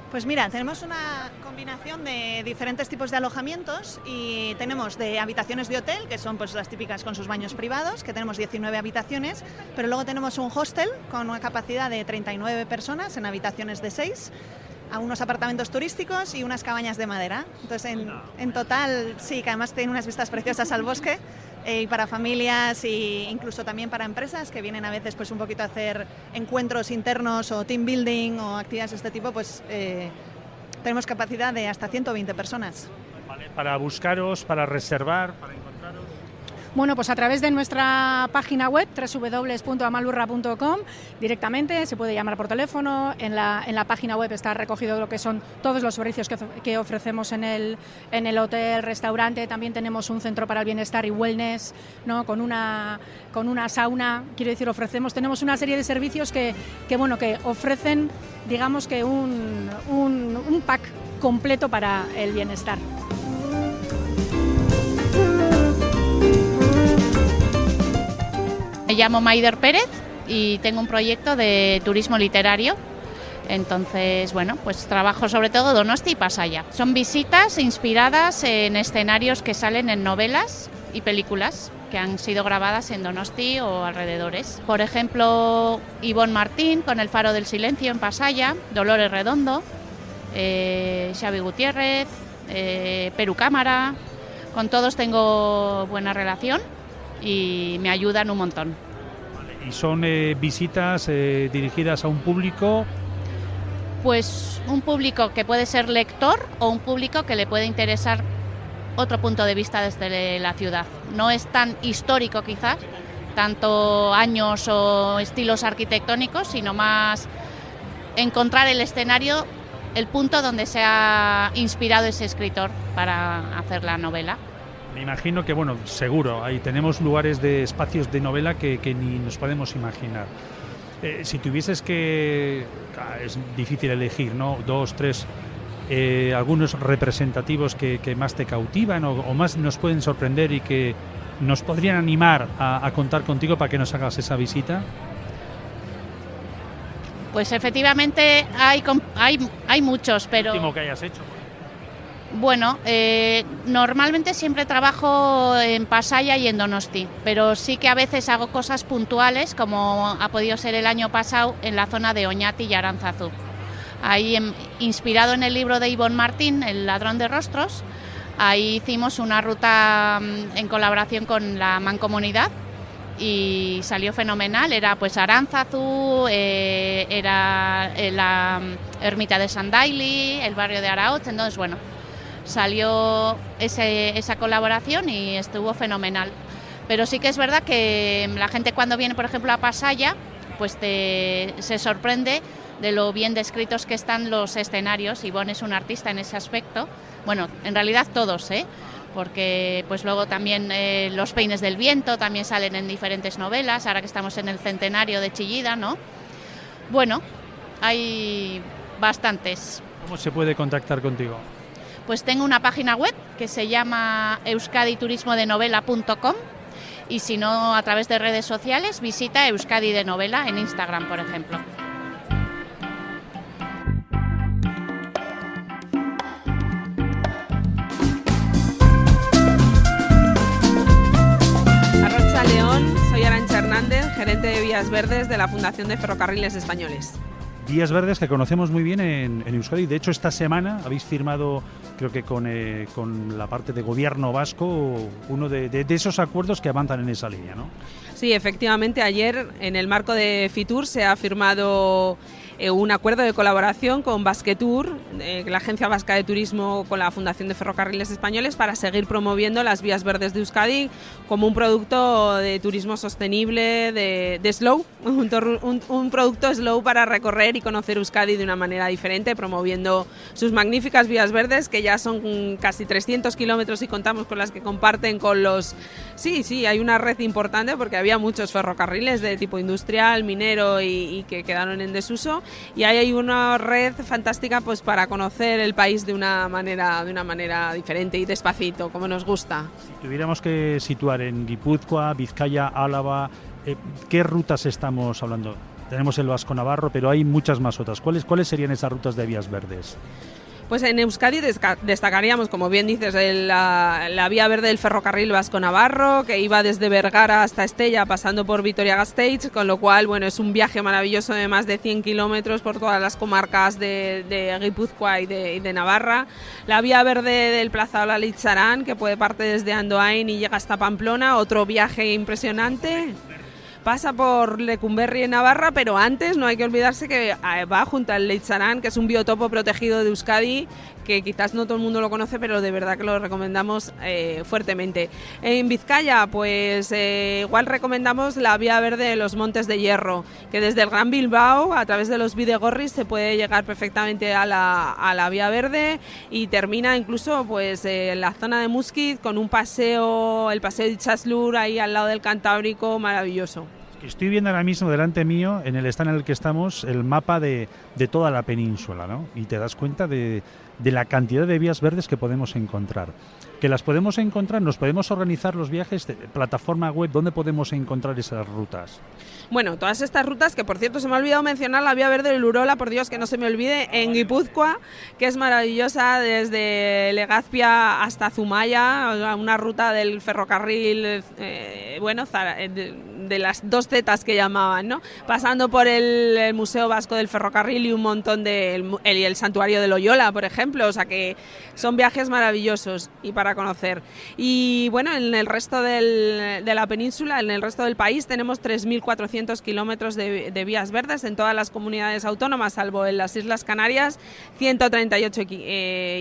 Pues mira, tenemos una combinación de diferentes tipos de alojamientos y tenemos de habitaciones de hotel, que son pues las típicas con sus baños privados, que tenemos 19 habitaciones, pero luego tenemos un hostel con una capacidad de 39 personas en habitaciones de 6, a unos apartamentos turísticos y unas cabañas de madera. Entonces en total, sí, que además tiene unas vistas preciosas al bosque, y para familias e incluso también para empresas que vienen a veces pues un poquito a hacer encuentros internos o team building o actividades de este tipo, pues tenemos capacidad de hasta 120 personas. Vale, para buscaros, para reservar, para encontraros. Bueno, pues a través de nuestra página web, www.amalurra.com, directamente, se puede llamar por teléfono, en la página web está recogido lo que son todos los servicios que ofrecemos en el hotel, restaurante, también tenemos un centro para el bienestar y wellness, ¿no? con una sauna, quiero decir, tenemos una serie de servicios que ofrecen, digamos que un pack completo para el bienestar. Me llamo Maider Pérez y tengo un proyecto de turismo literario, entonces, bueno, pues trabajo sobre todo Donosti y Pasaia. Son visitas inspiradas en escenarios que salen en novelas y películas que han sido grabadas en Donosti o alrededores. Por ejemplo, Ivonne Martín con El Faro del Silencio en Pasaia, Dolores Redondo, Xavi Gutiérrez, Perú Cámara, con todos tengo buena relación. Y me ayudan un montón. ¿Y son visitas dirigidas a un público? Pues un público que puede ser lector o un público que le puede interesar otro punto de vista desde la ciudad. No es tan histórico quizás, tanto años o estilos arquitectónicos, sino más encontrar el escenario, el punto donde se ha inspirado ese escritor para hacer la novela. Me imagino que, bueno, seguro, ahí tenemos lugares de espacios de novela que ni nos podemos imaginar. Si tuvieses que... es difícil elegir, ¿no? Dos, tres, algunos representativos que más te cautivan o más nos pueden sorprender y que nos podrían animar a contar contigo para que nos hagas esa visita. Pues efectivamente hay muchos, pero... El último que hayas hecho. Bueno, normalmente siempre trabajo en Pasaia y en Donosti, pero sí que a veces hago cosas puntuales, como ha podido ser el año pasado en la zona de Oñati y Aránzazu. Ahí, inspirado en el libro de Ivonne Martín, El Ladrón de Rostros, ahí hicimos una ruta en colaboración con la Mancomunidad y salió fenomenal. Era pues Aránzazu, era la ermita de Sandaili, el barrio de Araoz, entonces bueno... Salió esa colaboración y estuvo fenomenal. Pero sí que es verdad que la gente cuando viene, por ejemplo, a Pasaia, pues se sorprende de lo bien descritos que están los escenarios. Ivonne es un artista en ese aspecto. Bueno, en realidad todos, porque pues luego también los peines del viento también salen en diferentes novelas, ahora que estamos en el centenario de Chillida, ¿no? Bueno, hay bastantes. ¿Cómo se puede contactar contigo? Pues tengo una página web que se llama euskaditurismodenovela.com y si no, a través de redes sociales, visita Euskadi de Novela en Instagram, por ejemplo. Arracha León, soy Arancha Hernández, gerente de Vías Verdes de la Fundación de Ferrocarriles Españoles. días verdes que conocemos muy bien en Euskadi. De hecho, esta semana habéis firmado, creo que con la parte de gobierno vasco, uno de esos acuerdos que avanzan en esa línea, ¿no? Sí, efectivamente, ayer en el marco de Fitur se ha firmado un acuerdo de colaboración con Basquetour, la Agencia Vasca de Turismo, con la Fundación de Ferrocarriles Españoles, para seguir promoviendo las vías verdes de Euskadi como un producto de turismo sostenible, de slow, un producto slow para recorrer y conocer Euskadi de una manera diferente, promoviendo sus magníficas vías verdes, que ya son casi 300 kilómetros y contamos con las que comparten con los... Sí, hay una red importante porque había muchos ferrocarriles de tipo industrial, minero y que quedaron en desuso. Y ahí hay una red fantástica, pues, para conocer el país de una manera diferente y despacito, como nos gusta. Si tuviéramos que situar en Guipúzcoa, Vizcaya, Álava, ¿qué rutas estamos hablando? Tenemos el Vasco Navarro, pero hay muchas más otras. ¿Cuáles serían esas rutas de vías verdes? Pues en Euskadi destacaríamos, como bien dices, la vía verde del ferrocarril Vasco Navarro, que iba desde Bergara hasta Estella, pasando por Vitoria-Gasteiz, con lo cual, bueno, es un viaje maravilloso de más de 100 kilómetros por todas las comarcas de Guipúzcoa y de Navarra. La vía verde del Plaza Olaritzarán, que puede parte desde Andoain y llega hasta Pamplona, otro viaje impresionante. Pasa por Lecumberri en Navarra, pero antes no hay que olvidarse que va junto al Leitzarán, que es un biotopo protegido de Euskadi, que quizás no todo el mundo lo conoce, pero de verdad que lo recomendamos fuertemente. En Vizcaya, pues igual recomendamos la vía verde de los Montes de Hierro, que desde el Gran Bilbao, a través de los Bidegorris, se puede llegar perfectamente a la vía verde y termina incluso, pues, en la zona de Muskiz, con un paseo, el paseo de Chaslur, ahí al lado del Cantábrico, maravilloso. Estoy viendo ahora mismo delante mío, en el stand en el que estamos, el mapa de toda la península, ¿no? Y te das cuenta de la cantidad de vías verdes que podemos encontrar. Que las podemos encontrar, nos podemos organizar los viajes, plataforma web, ¿dónde podemos encontrar esas rutas? Bueno, todas estas rutas, que por cierto se me ha olvidado mencionar la vía verde del Urola, por Dios, que no se me olvide, en Guipúzcoa, que es maravillosa, desde Legazpia hasta Zumaya, una ruta del ferrocarril, de las dos zetas que llamaban, ¿no? Pasando por el Museo Vasco del Ferrocarril y un montón el Santuario de Loyola, por ejemplo, o sea que son viajes maravillosos y para conocer. Y bueno, en el resto de la península, en el resto del país, tenemos 3.400 kilómetros de vías verdes en todas las comunidades autónomas, salvo en las Islas Canarias, 138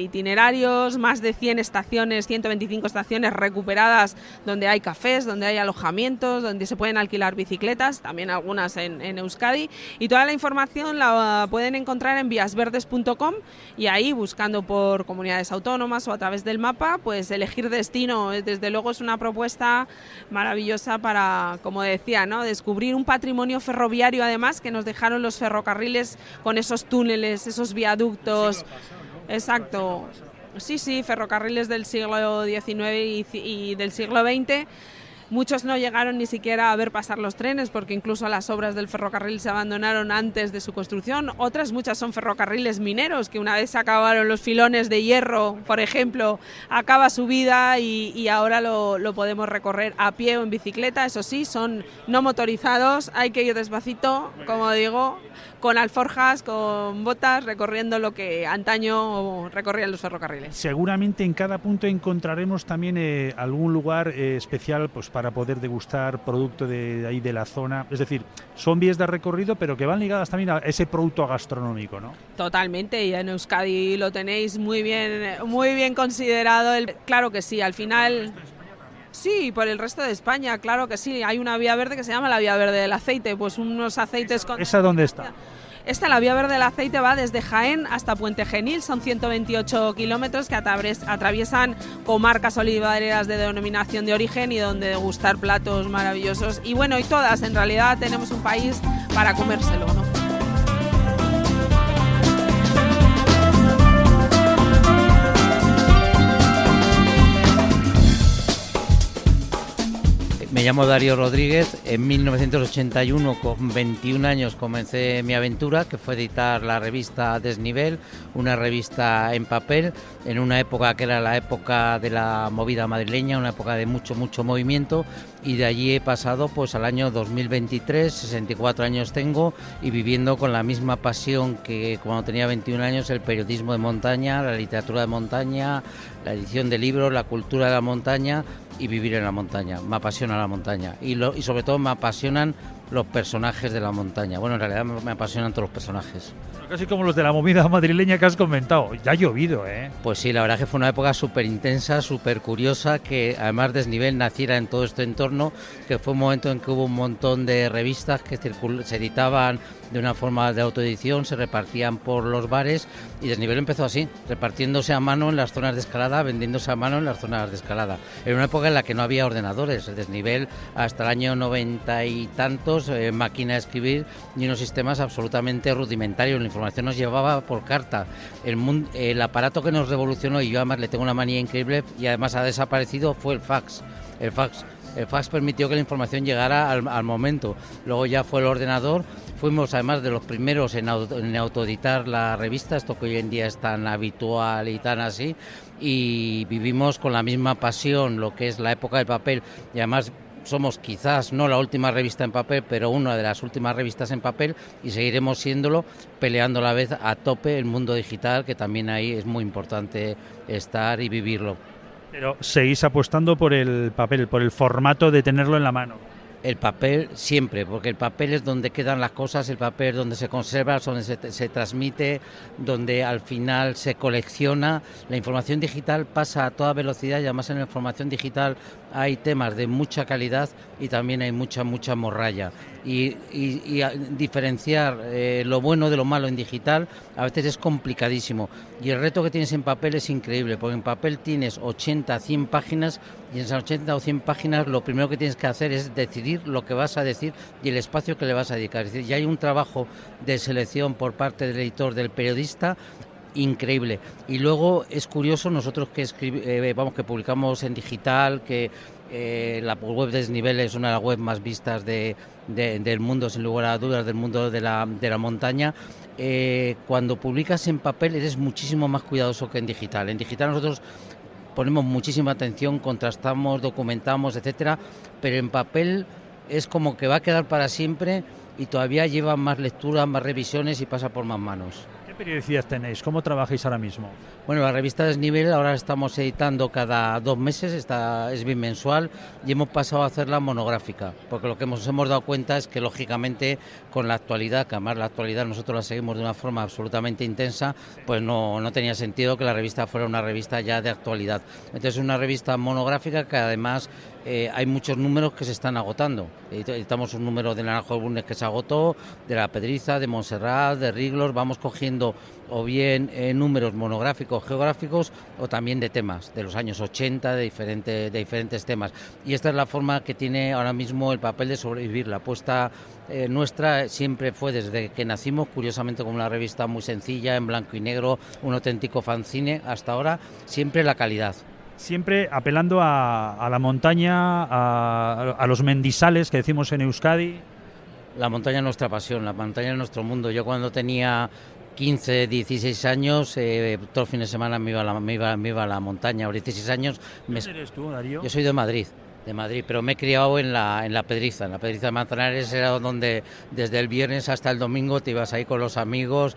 itinerarios, más de 100 estaciones, 125 estaciones recuperadas, donde hay cafés, donde hay alojamientos, donde se pueden alquilar bicicletas, también algunas en Euskadi. Y toda la información la pueden encontrar en víasverdes.com y ahí, buscando por comunidades autónomas o a través del mapa, pues elegir destino. Desde luego es una propuesta maravillosa para, como decía, ¿no?, descubrir un patrimonio ferroviario, además, que nos dejaron los ferrocarriles con esos túneles, esos viaductos. Exacto. Sí, ferrocarriles del siglo XIX y del siglo XX. Muchos no llegaron ni siquiera a ver pasar los trenes, porque incluso las obras del ferrocarril se abandonaron antes de su construcción. Otras muchas son ferrocarriles mineros, que una vez se acabaron los filones de hierro, por ejemplo, acaba su vida y ahora lo podemos recorrer a pie o en bicicleta. Eso sí, son no motorizados, hay que ir despacito, como digo, con alforjas, con botas, recorriendo lo que antaño recorrían los ferrocarriles. Seguramente en cada punto encontraremos también algún lugar especial, pues, para poder degustar producto de ahí de la zona. Es decir, son vías de recorrido, pero que van ligadas también a ese producto gastronómico, ¿no? Totalmente, y en Euskadi lo tenéis muy bien considerado. Claro que sí, al final... Sí, por el resto de España, claro que sí. Hay una vía verde que se llama la vía verde del aceite, pues unos aceites... ¿Esa dónde está? La vía verde del aceite va desde Jaén hasta Puente Genil, son 128 kilómetros que atraviesan comarcas olivareras de denominación de origen y donde degustar platos maravillosos. Y bueno, y todas, en realidad tenemos un país para comérselo, ¿no? Me Me llamo Darío Rodríguez. En 1981, con 21 años, comencé mi aventura, que fue editar la revista Desnivel, una revista en papel, en una época que era la época de la movida madrileña, una época de mucho movimiento, y de allí he pasado pues al año 2023, 64 años tengo, y viviendo con la misma pasión que cuando tenía 21 años, el periodismo de montaña, la literatura de montaña, la edición de libros, la cultura de la montaña y vivir en la montaña. Me apasiona la montaña y sobre todo me apasionan los personajes de la montaña. Bueno, en realidad me apasionan todos los personajes. Casi como los de la movida madrileña que has comentado. Ya ha llovido, ¿eh? Pues sí, la verdad que fue una época súper intensa, súper curiosa, que además Desnivel naciera en todo este entorno, que fue un momento en que hubo un montón de revistas que se editaban de una forma de autoedición, se repartían por los bares, y Desnivel empezó así, repartiéndose a mano en las zonas de escalada, vendiéndose a mano en las zonas de escalada. En una época en la que no había ordenadores. El Desnivel, hasta el año 90 y tantos, máquina de escribir y unos sistemas absolutamente rudimentarios. La información nos llevaba por carta. El aparato que nos revolucionó, y yo además le tengo una manía increíble y además ha desaparecido, fue el fax. El fax permitió que la información llegara al momento. Luego ya fue el ordenador. Fuimos además de los primeros en autoeditar la revista, esto que hoy en día es tan habitual y tan así, y vivimos con la misma pasión lo que es la época del papel. Y además somos quizás no la última revista en papel, pero una de las últimas revistas en papel, y seguiremos siéndolo, peleando a la vez a tope el mundo digital, que también ahí es muy importante estar y vivirlo. Pero seguís apostando por el papel, por el formato de tenerlo en la mano. El papel siempre, porque el papel es donde quedan las cosas, el papel es donde se conserva, donde se transmite, donde al final se colecciona. La información digital pasa a toda velocidad, y además en la información digital hay temas de mucha calidad y también hay mucha morralla. Y diferenciar lo bueno de lo malo en digital a veces es complicadísimo. Y el reto que tienes en papel es increíble, porque en papel tienes 80, 100 páginas, y en esas 80 o 100 páginas lo primero que tienes que hacer es decidir lo que vas a decir y el espacio que le vas a dedicar. Es decir, ya hay un trabajo de selección por parte del editor, del periodista, increíble. Y luego es curioso, nosotros que publicamos en digital, que la web de Desnivel es una de las webs más vistas del mundo, sin lugar a dudas, del mundo de la montaña. Cuando publicas en papel eres muchísimo más cuidadoso que en digital. En digital nosotros ponemos muchísima atención, contrastamos, documentamos, etcétera, pero en papel es como que va a quedar para siempre y todavía lleva más lecturas, más revisiones y pasa por más manos. ¿Qué periodicidad tenéis? ¿Cómo trabajáis ahora mismo? Bueno, la revista Desnivel ahora estamos editando cada 2 meses, es bimensual, y hemos pasado a hacerla monográfica, porque lo que hemos dado cuenta es que lógicamente con la actualidad, que además la actualidad nosotros la seguimos de una forma absolutamente intensa, pues no tenía sentido que la revista fuera una revista ya de actualidad. Entonces es una revista monográfica que además hay muchos números que se están agotando. Editamos un número de Naranjo Bulnes que se agotó, de La Pedriza, de Montserrat, de Riglos, vamos cogiendo o bien números monográficos, geográficos, o también de temas, de los años 80, de diferentes temas. Y esta es la forma que tiene ahora mismo el papel de sobrevivir. La apuesta nuestra siempre fue, desde que nacimos, curiosamente como una revista muy sencilla, en blanco y negro, un auténtico fanzine, hasta ahora, siempre la calidad. Siempre apelando a la montaña, a los mendizales que decimos en Euskadi. La montaña es nuestra pasión, la montaña es nuestro mundo. Yo cuando tenía 15, 16 años, todos los fines de semana me iba a la montaña. A los 16 años... ¿Quién eres tú, Darío? Yo soy de Madrid, pero me he criado en la Pedriza de Manzanares, era donde desde el viernes hasta el domingo te ibas ahí con los amigos,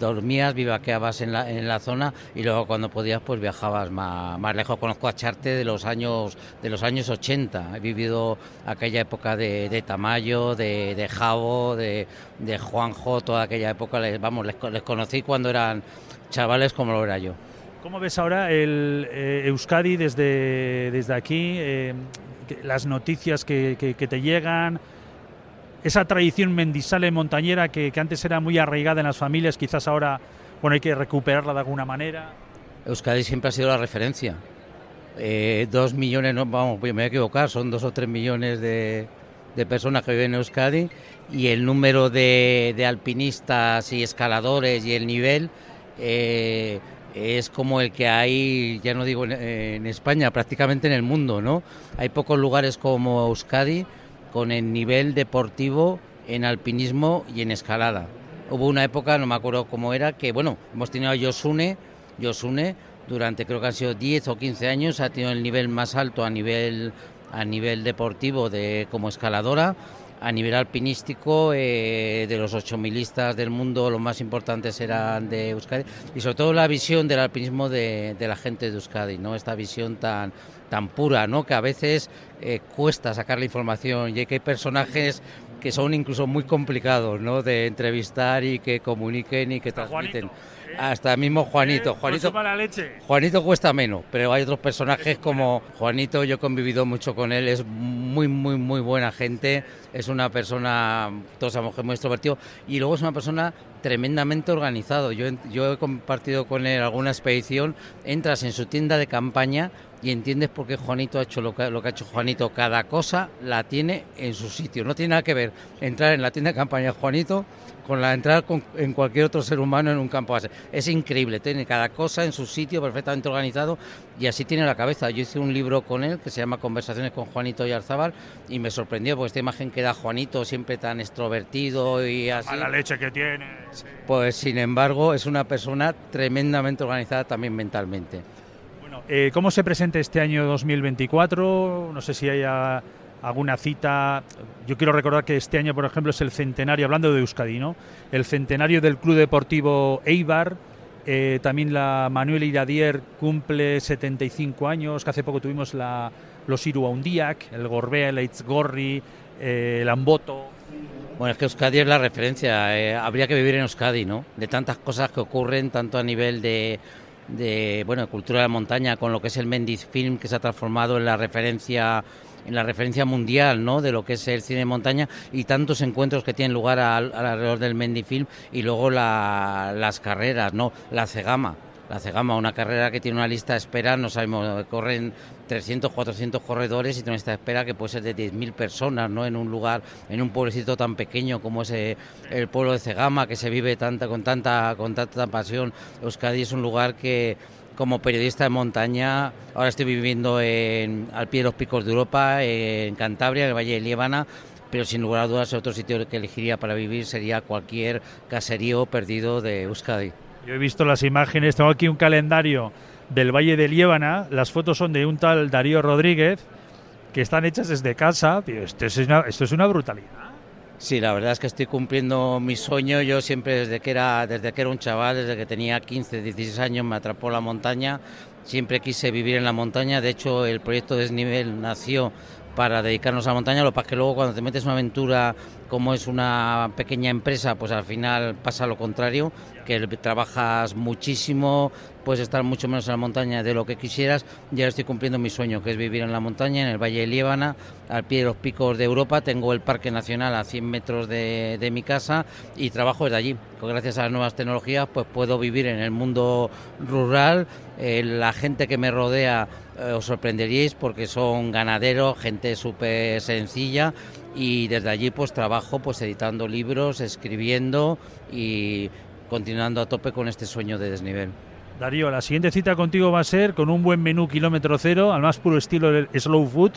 dormías, vivaqueabas en la zona, y luego cuando podías pues viajabas más lejos. Conozco a Charte de los años 80, he vivido aquella época de Tamayo, de Javo, de Juanjo, toda aquella época, les conocí cuando eran chavales como lo era yo. ¿Cómo ves ahora el Euskadi desde aquí, las noticias que te llegan, esa tradición mendizale montañera que antes era muy arraigada en las familias, quizás ahora hay que recuperarla de alguna manera? Euskadi siempre ha sido la referencia. 2 millones, me voy a equivocar, son 2 o 3 millones de personas que viven en Euskadi, y el número de alpinistas y escaladores y el nivel... es como el que hay, ya no digo en España, prácticamente en el mundo, ¿no? Hay pocos lugares como Euskadi con el nivel deportivo en alpinismo y en escalada. Hubo una época, no me acuerdo cómo era, que bueno, hemos tenido a Josune durante creo que han sido 10 o 15 años, ha tenido el nivel más alto a nivel deportivo de como escaladora. A nivel alpinístico, de los 8000istas del mundo, los más importantes eran de Euskadi, y sobre todo la visión del alpinismo de la gente de Euskadi, ¿no? Esta visión tan pura, ¿no? Que a veces cuesta sacar la información, y que hay personajes que son incluso muy complicados, ¿no? De entrevistar y que comuniquen y que transmiten. Hasta el mismo Juanito, Juanito cuesta menos, pero hay otros personajes como Juanito, yo he convivido mucho con él, es muy buena gente, es una persona, todos sabemos que es muy extrovertido, y luego es una persona tremendamente organizado. Yo he compartido con él alguna expedición, entras en su tienda de campaña y entiendes por qué Juanito ha hecho lo que ha hecho Juanito, cada cosa la tiene en su sitio, no tiene nada que ver entrar en la tienda de campaña de Juanito con la entrada en cualquier otro ser humano en un campo base. Es increíble, tiene cada cosa en su sitio perfectamente organizado y así tiene la cabeza. Yo hice un libro con él que se llama Conversaciones con Juanito Oyarzábal y me sorprendió porque esta imagen que da Juanito siempre tan extrovertido y así. A la leche que tiene. Sí. Pues sin embargo es una persona tremendamente organizada también mentalmente. Bueno, ¿cómo se presenta este año 2024? No sé si haya alguna cita. Yo quiero recordar que este año, por ejemplo, es el centenario, hablando de Euskadi, ¿no? El centenario del Club Deportivo Eibar, también la Manuel Iradier cumple 75 años, que hace poco tuvimos los Iruaundiak, el Gorbea, el Eitzgorri, el Amboto. Bueno, es que Euskadi es la referencia, habría que vivir en Euskadi, ¿no? De tantas cosas que ocurren, tanto a nivel de bueno, cultura de la montaña, con lo que es el Mendiz Film, que se ha transformado en la referencia mundial, ¿no? De lo que es el cine de montaña y tantos encuentros que tienen lugar alrededor del Mendifilm y luego las carreras, ¿no? La Cegama, una carrera que tiene una lista de espera, no sabemos, corren 300, 400 corredores y tiene una lista de espera que puede ser de 10.000 personas, ¿no? En un lugar, en un pueblecito tan pequeño como es el pueblo de Cegama, que se vive con tanta pasión. Euskadi es un lugar que, como periodista de montaña, ahora estoy viviendo al pie de los picos de Europa, en Cantabria, en el Valle de Líbana, pero sin lugar a dudas otro sitio que elegiría para vivir sería cualquier caserío perdido de Euskadi. Yo he visto las imágenes, tengo aquí un calendario del Valle de Líbana, las fotos son de un tal Darío Rodríguez, que están hechas desde casa, pero esto es una brutalidad. Sí, la verdad es que estoy cumpliendo mi sueño. Yo siempre desde que era un chaval, desde que tenía 15, 16 años me atrapó la montaña, siempre quise vivir en la montaña. De hecho, el proyecto Desnivel nació para dedicarnos a la montaña. Lo que pasa es que luego cuando te metes en una aventura como es una pequeña empresa, pues al final pasa lo contrario, que trabajas muchísimo, puedes estar mucho menos en la montaña de lo que quisieras. Ya estoy cumpliendo mi sueño, que es vivir en la montaña, en el Valle de Líbana, al pie de los picos de Europa. Tengo el Parque Nacional a 100 metros de mi casa y trabajo desde allí. Gracias a las nuevas tecnologías, pues puedo vivir en el mundo rural. La gente que me rodea, os sorprenderíais porque son ganaderos, gente súper sencilla. Y desde allí pues trabajo pues editando libros, escribiendo y continuando a tope con este sueño de Desnivel. Darío, la siguiente cita contigo va a ser con un buen menú kilómetro cero, al más puro estilo del slow food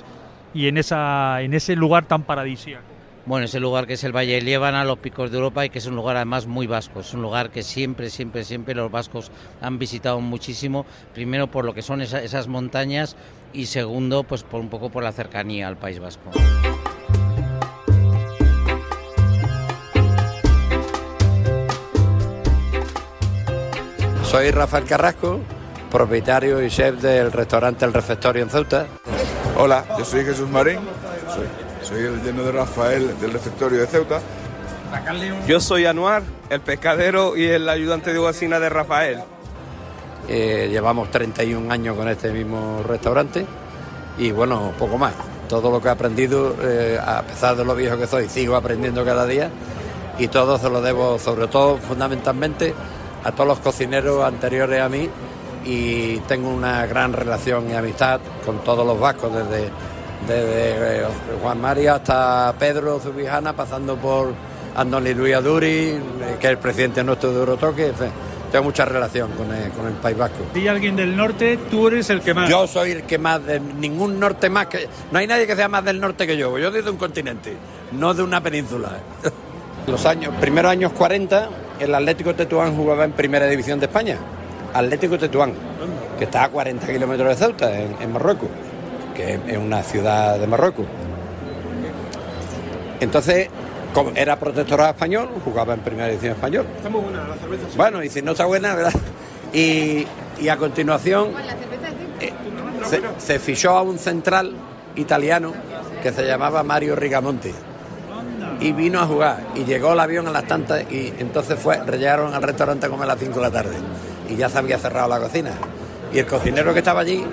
y en ese lugar tan paradisíaco. Bueno, ese lugar que es el Valle de Líbana, los picos de Europa, y que es un lugar además muy vasco. Es un lugar que siempre los vascos han visitado muchísimo, primero por lo que son esas montañas y segundo pues por un poco por la cercanía al País Vasco. Soy Rafael Carrasco, propietario y chef del restaurante El Refectorio en Ceuta. Hola, yo soy Jesús Marín, soy el yerno de Rafael del Refectorio de Ceuta. Yo soy Anuar, el pescadero y el ayudante de cocina de Rafael. Llevamos 31 años con este mismo restaurante y bueno, poco más. Todo lo que he aprendido, a pesar de lo viejo que soy, sigo aprendiendo cada día y todo se lo debo, sobre todo, fundamentalmente, a todos los cocineros anteriores a mí, y tengo una gran relación y amistad con todos los vascos, desde Juan María hasta Pedro Zubijana, pasando por Andoni Luis Aduri, que es el presidente nuestro de Eurotoque. tengo mucha relación con el País Vasco. Si alguien del norte, tú eres el que más. Yo soy el que más, de ningún norte más que... No hay nadie que sea más del norte que yo. Yo soy de un continente, no de una península. Los años, primeros años 40, el Atlético Tetuán jugaba en Primera División de España. Atlético Tetuán, que está a 40 kilómetros de Ceuta, en Marruecos, que es una ciudad de Marruecos. Entonces, como era protectorado español, jugaba en Primera División español. Está muy buena la cerveza. Sí. Bueno, y si no está buena, ¿verdad? Y a continuación, se fichó a un central italiano que se llamaba Mario Rigamonti. Y vino a jugar, y llegó el avión a las tantas, y entonces llegaron al restaurante a comer a las 5 de la tarde, y ya se había cerrado la cocina. Y el cocinero que estaba allí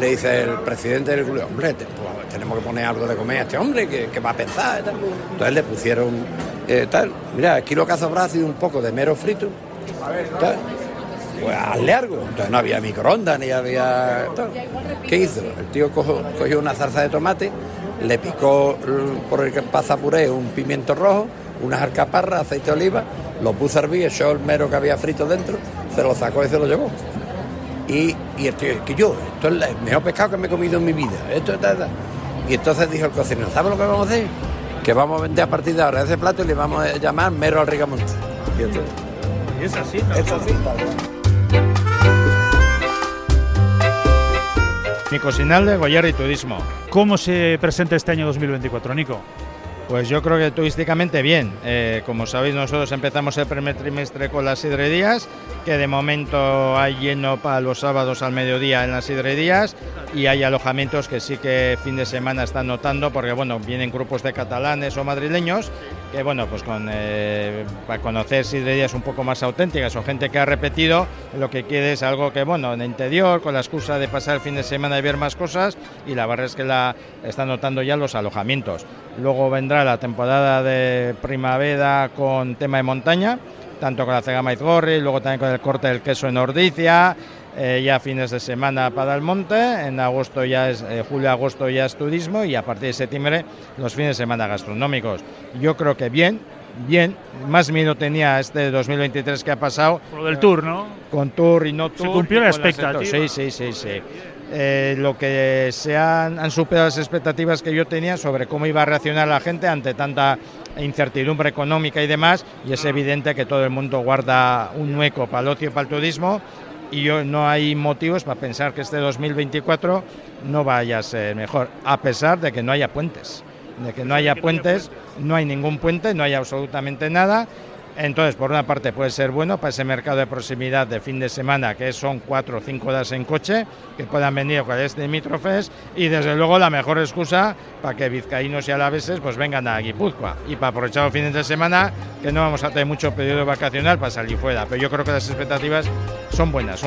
le dice el presidente del club: hombre, pues, tenemos que poner algo de comer a este hombre, que va a pensar y tal. Entonces le pusieron tal, mira, aquí lo que ha sobrado ha sido un poco de mero frito, tal. Pues hazle algo. Entonces no había microondas, ni había tal. ¿Qué hizo? El tío cogió una salsa de tomate, le picó por el pasapuré un pimiento rojo, unas alcaparras, aceite de oliva, lo puso a hervir, echó el mero que había frito dentro, se lo sacó y se lo llevó. Y el tío, que yo, esto es el mejor pescado que me he comido en mi vida. Y entonces dijo el cocinero: ¿sabes lo que vamos a hacer? Que vamos a vender a partir de ahora ese plato y le vamos a llamar mero al Rigamonte. Y es así, tal cual. Nico Sinal, de Goyerri y Turismo. ¿Cómo se presenta este año 2024, Nico? Pues yo creo que turísticamente bien. Como sabéis, nosotros empezamos el primer trimestre con las sidrerías, que de momento hay lleno para los sábados al mediodía en las sidrerías, y hay alojamientos que sí que fin de semana están notando, porque bueno, vienen grupos de catalanes o madrileños, que bueno, pues para conocer sidrerías un poco más auténticas, o gente que ha repetido, lo que quiere es algo que bueno, en el interior, con la excusa de pasar el fin de semana y ver más cosas, y la verdad es que la están notando ya los alojamientos. Luego vendrá la temporada de primavera con tema de montaña, tanto con la cega Maizgorri, luego también con el corte del queso en Ordizia, ya fines de semana para el monte, en agosto ya es, julio-agosto ya es turismo, y a partir de septiembre los fines de semana gastronómicos. Yo creo que bien, más miedo tenía este 2023 que ha pasado. Por lo del tour, ¿no? Con tour y no tour. Se cumplió la expectativa. Sí. Lo que han superado las expectativas que yo tenía sobre cómo iba a reaccionar la gente ante tanta incertidumbre económica y demás, y es evidente que todo el mundo guarda un hueco para el ocio y para el turismo, y yo no hay motivos para pensar que este 2024 no vaya a ser mejor, a pesar de que no haya puentes, no hay ningún puente, no hay absolutamente nada. Entonces, por una parte puede ser bueno para ese mercado de proximidad de fin de semana, que son 4 o 5 horas en coche, que puedan venir con este limítrofes, y desde luego la mejor excusa para que vizcaínos y alaveses pues vengan a Guipúzcoa, y para aprovechar los fines de semana, que no vamos a tener mucho periodo vacacional para salir fuera, pero yo creo que las expectativas son buenas.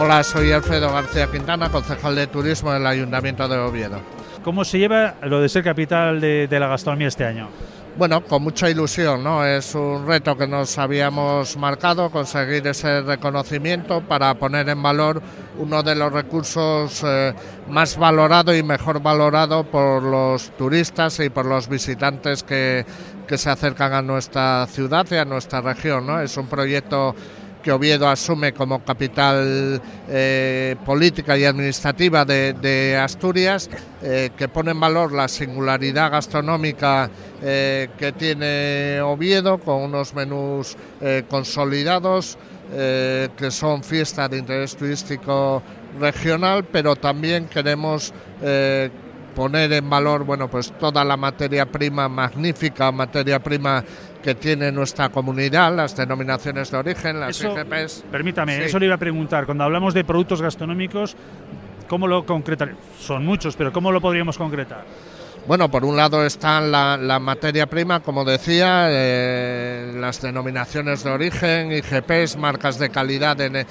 Hola, soy Alfredo García Quintana, concejal de Turismo del Ayuntamiento de Oviedo. ¿Cómo se lleva lo de ser capital de la gastronomía este año? Bueno, con mucha ilusión, ¿no? Es un reto que nos habíamos marcado, conseguir ese reconocimiento para poner en valor uno de los recursos más valorado y mejor valorado por los turistas y por los visitantes que se acercan a nuestra ciudad y a nuestra región, ¿no? Es un proyecto que Oviedo asume como capital política y administrativa de Asturias, que pone en valor la singularidad gastronómica que tiene Oviedo, con unos menús consolidados, que son fiestas de interés turístico regional, pero también queremos poner en valor, bueno, pues toda la materia prima, magnífica materia prima que tiene nuestra comunidad, las denominaciones de origen, las eso, IGPs. Permítame, sí. Eso le iba a preguntar. Cuando hablamos de productos gastronómicos, ¿cómo lo concretar? Son muchos, pero ¿cómo lo podríamos concretar? Bueno, por un lado está la materia prima, como decía, las denominaciones de origen, IGPs, marcas de calidad en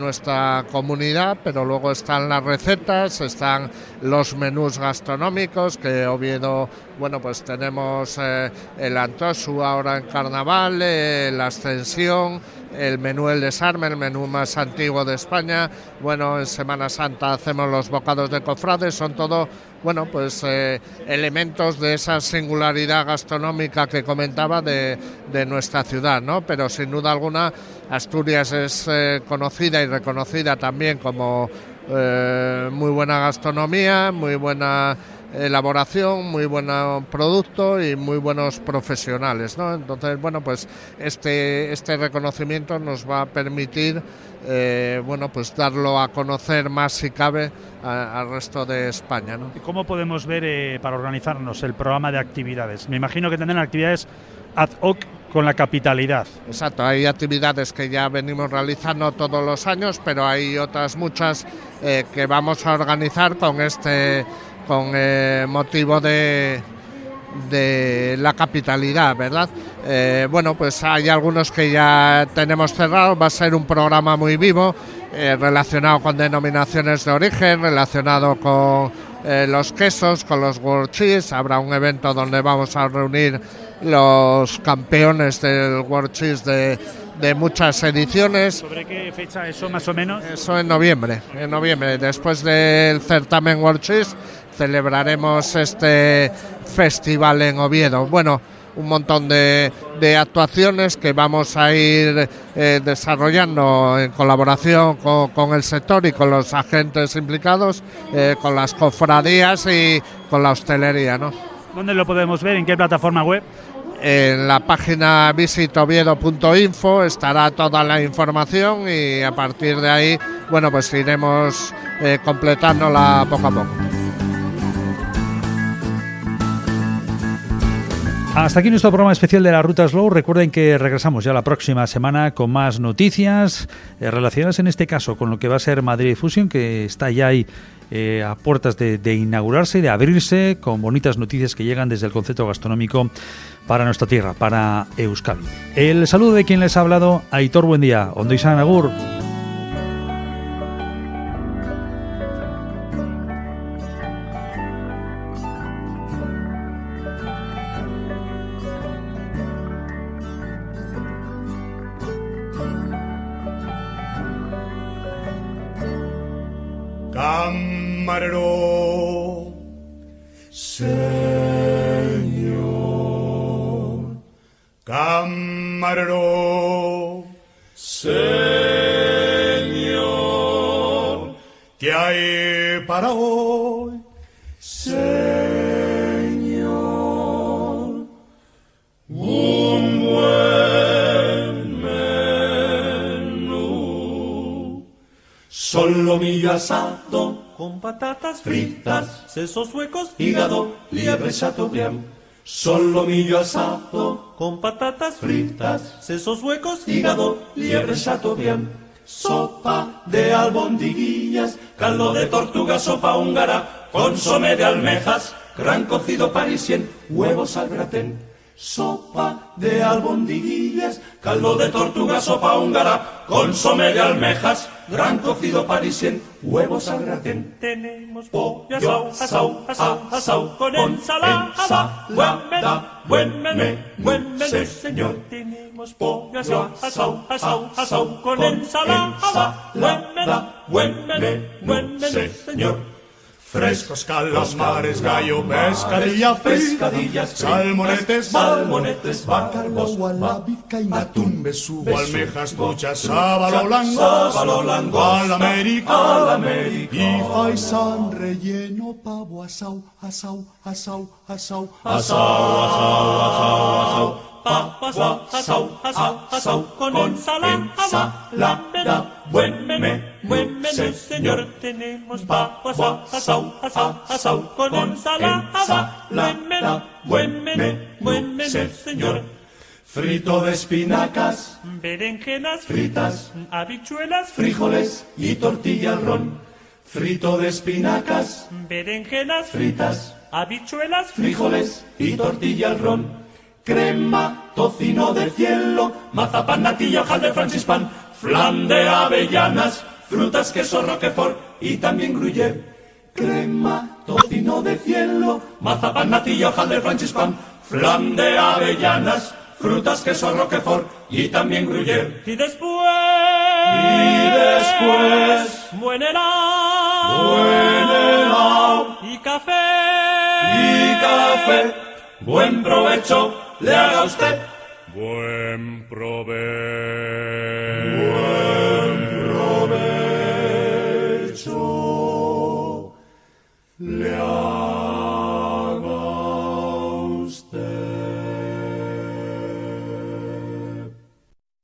nuestra comunidad, pero luego están las recetas, están los menús gastronómicos, que Oviedo, bueno, pues tenemos el antosu ahora en carnaval, la ascensión, el menú El Desarme, el menú más antiguo de España. Bueno, en Semana Santa hacemos los bocados de cofrades, son todo bueno, pues elementos de esa singularidad gastronómica que comentaba de nuestra ciudad, ¿no? Pero sin duda alguna Asturias es conocida y reconocida también como muy buena gastronomía, muy buena elaboración, muy buen producto y muy buenos profesionales, ¿no? Entonces, bueno, pues este reconocimiento nos va a permitir, bueno, pues darlo a conocer más si cabe al resto de España, ¿no? ¿Y cómo podemos ver, para organizarnos, el programa de actividades? Me imagino que tendrán actividades ad hoc con la capitalidad. Exacto, hay actividades que ya venimos realizando todos los años, pero hay otras muchas que vamos a organizar con motivo de la capitalidad, ¿verdad? Bueno, pues hay algunos que ya tenemos cerrados. Va a ser un programa muy vivo, relacionado con denominaciones de origen, relacionado con los quesos, con los World Cheese. Habrá un evento donde vamos a reunir los campeones del World Cheese de muchas ediciones. ¿Sobre qué fecha eso, más o menos? Eso en noviembre. En noviembre, después del certamen World Cheese, celebraremos este festival en Oviedo. Bueno, un montón de actuaciones que vamos a ir desarrollando en colaboración con el sector y con los agentes implicados, con las cofradías y con la hostelería, ¿no? ¿Dónde lo podemos ver? ¿En qué plataforma web? En la página visitoviedo.info estará toda la información y a partir de ahí, bueno, pues iremos completándola poco a poco. Hasta aquí nuestro programa especial de la Ruta Slow. Recuerden que regresamos ya la próxima semana con más noticias relacionadas en este caso con lo que va a ser Madrid Fusion, que está ya ahí a puertas de inaugurarse y de abrirse, con bonitas noticias que llegan desde el concepto gastronómico para nuestra tierra, para Euskadi. El saludo de quien les ha hablado, Aitor, buen día. Ondo izan, agur. Camarero, señor, camarero, señor, ¿qué hay para hoy, señor? Un buen menú, solomillo asado con patatas fritas, sesos huecos, hígado, liebre, chateaubriand. Solomillo asado con patatas fritas, sesos huecos, hígado, liebre, chateaubriand. Sopa de albondiguillas, caldo de tortuga, sopa húngara, consomé de almejas, gran cocido parisien, huevos al gratén. Sopa de albondiguillas, caldo de tortuga, sopa húngara, consomé de almejas, gran cocido parisien, huevos al gratén. Tenemos pollo asau, asau, asau, con ensalada, buen menú, señor. Tenemos pollo asau, asau, asau, con ensalada, buen menú, señor. Frescos calamares, gallo, pescadillas, salmonetes, bacalao, gualabica y atún, besugo, almejas, truchas, sábalo blanco, al América, y faisán relleno, pavo asau, pavo asau, con ensalada, buen menú, señor. Tenemos pavo asau, con ensalada, buen menú, señor. Frito de espinacas, berenjenas fritas, habichuelas, frijoles y tortilla al ron. Frito de espinacas, berenjenas fritas, habichuelas, frijoles y tortilla al ron. Crema, tocino de cielo, mazapán, natilla, hojas de francispan, flan de avellanas, frutas, queso, roquefort y también gruyère. Crema, tocino de cielo, mazapán, natilla, hojas de francispan, flan de avellanas, frutas, queso, roquefort y también gruyère. Y después, buen helado, y café. café, buen provecho le haga usted. Buen provecho. Buen provecho le haga usted.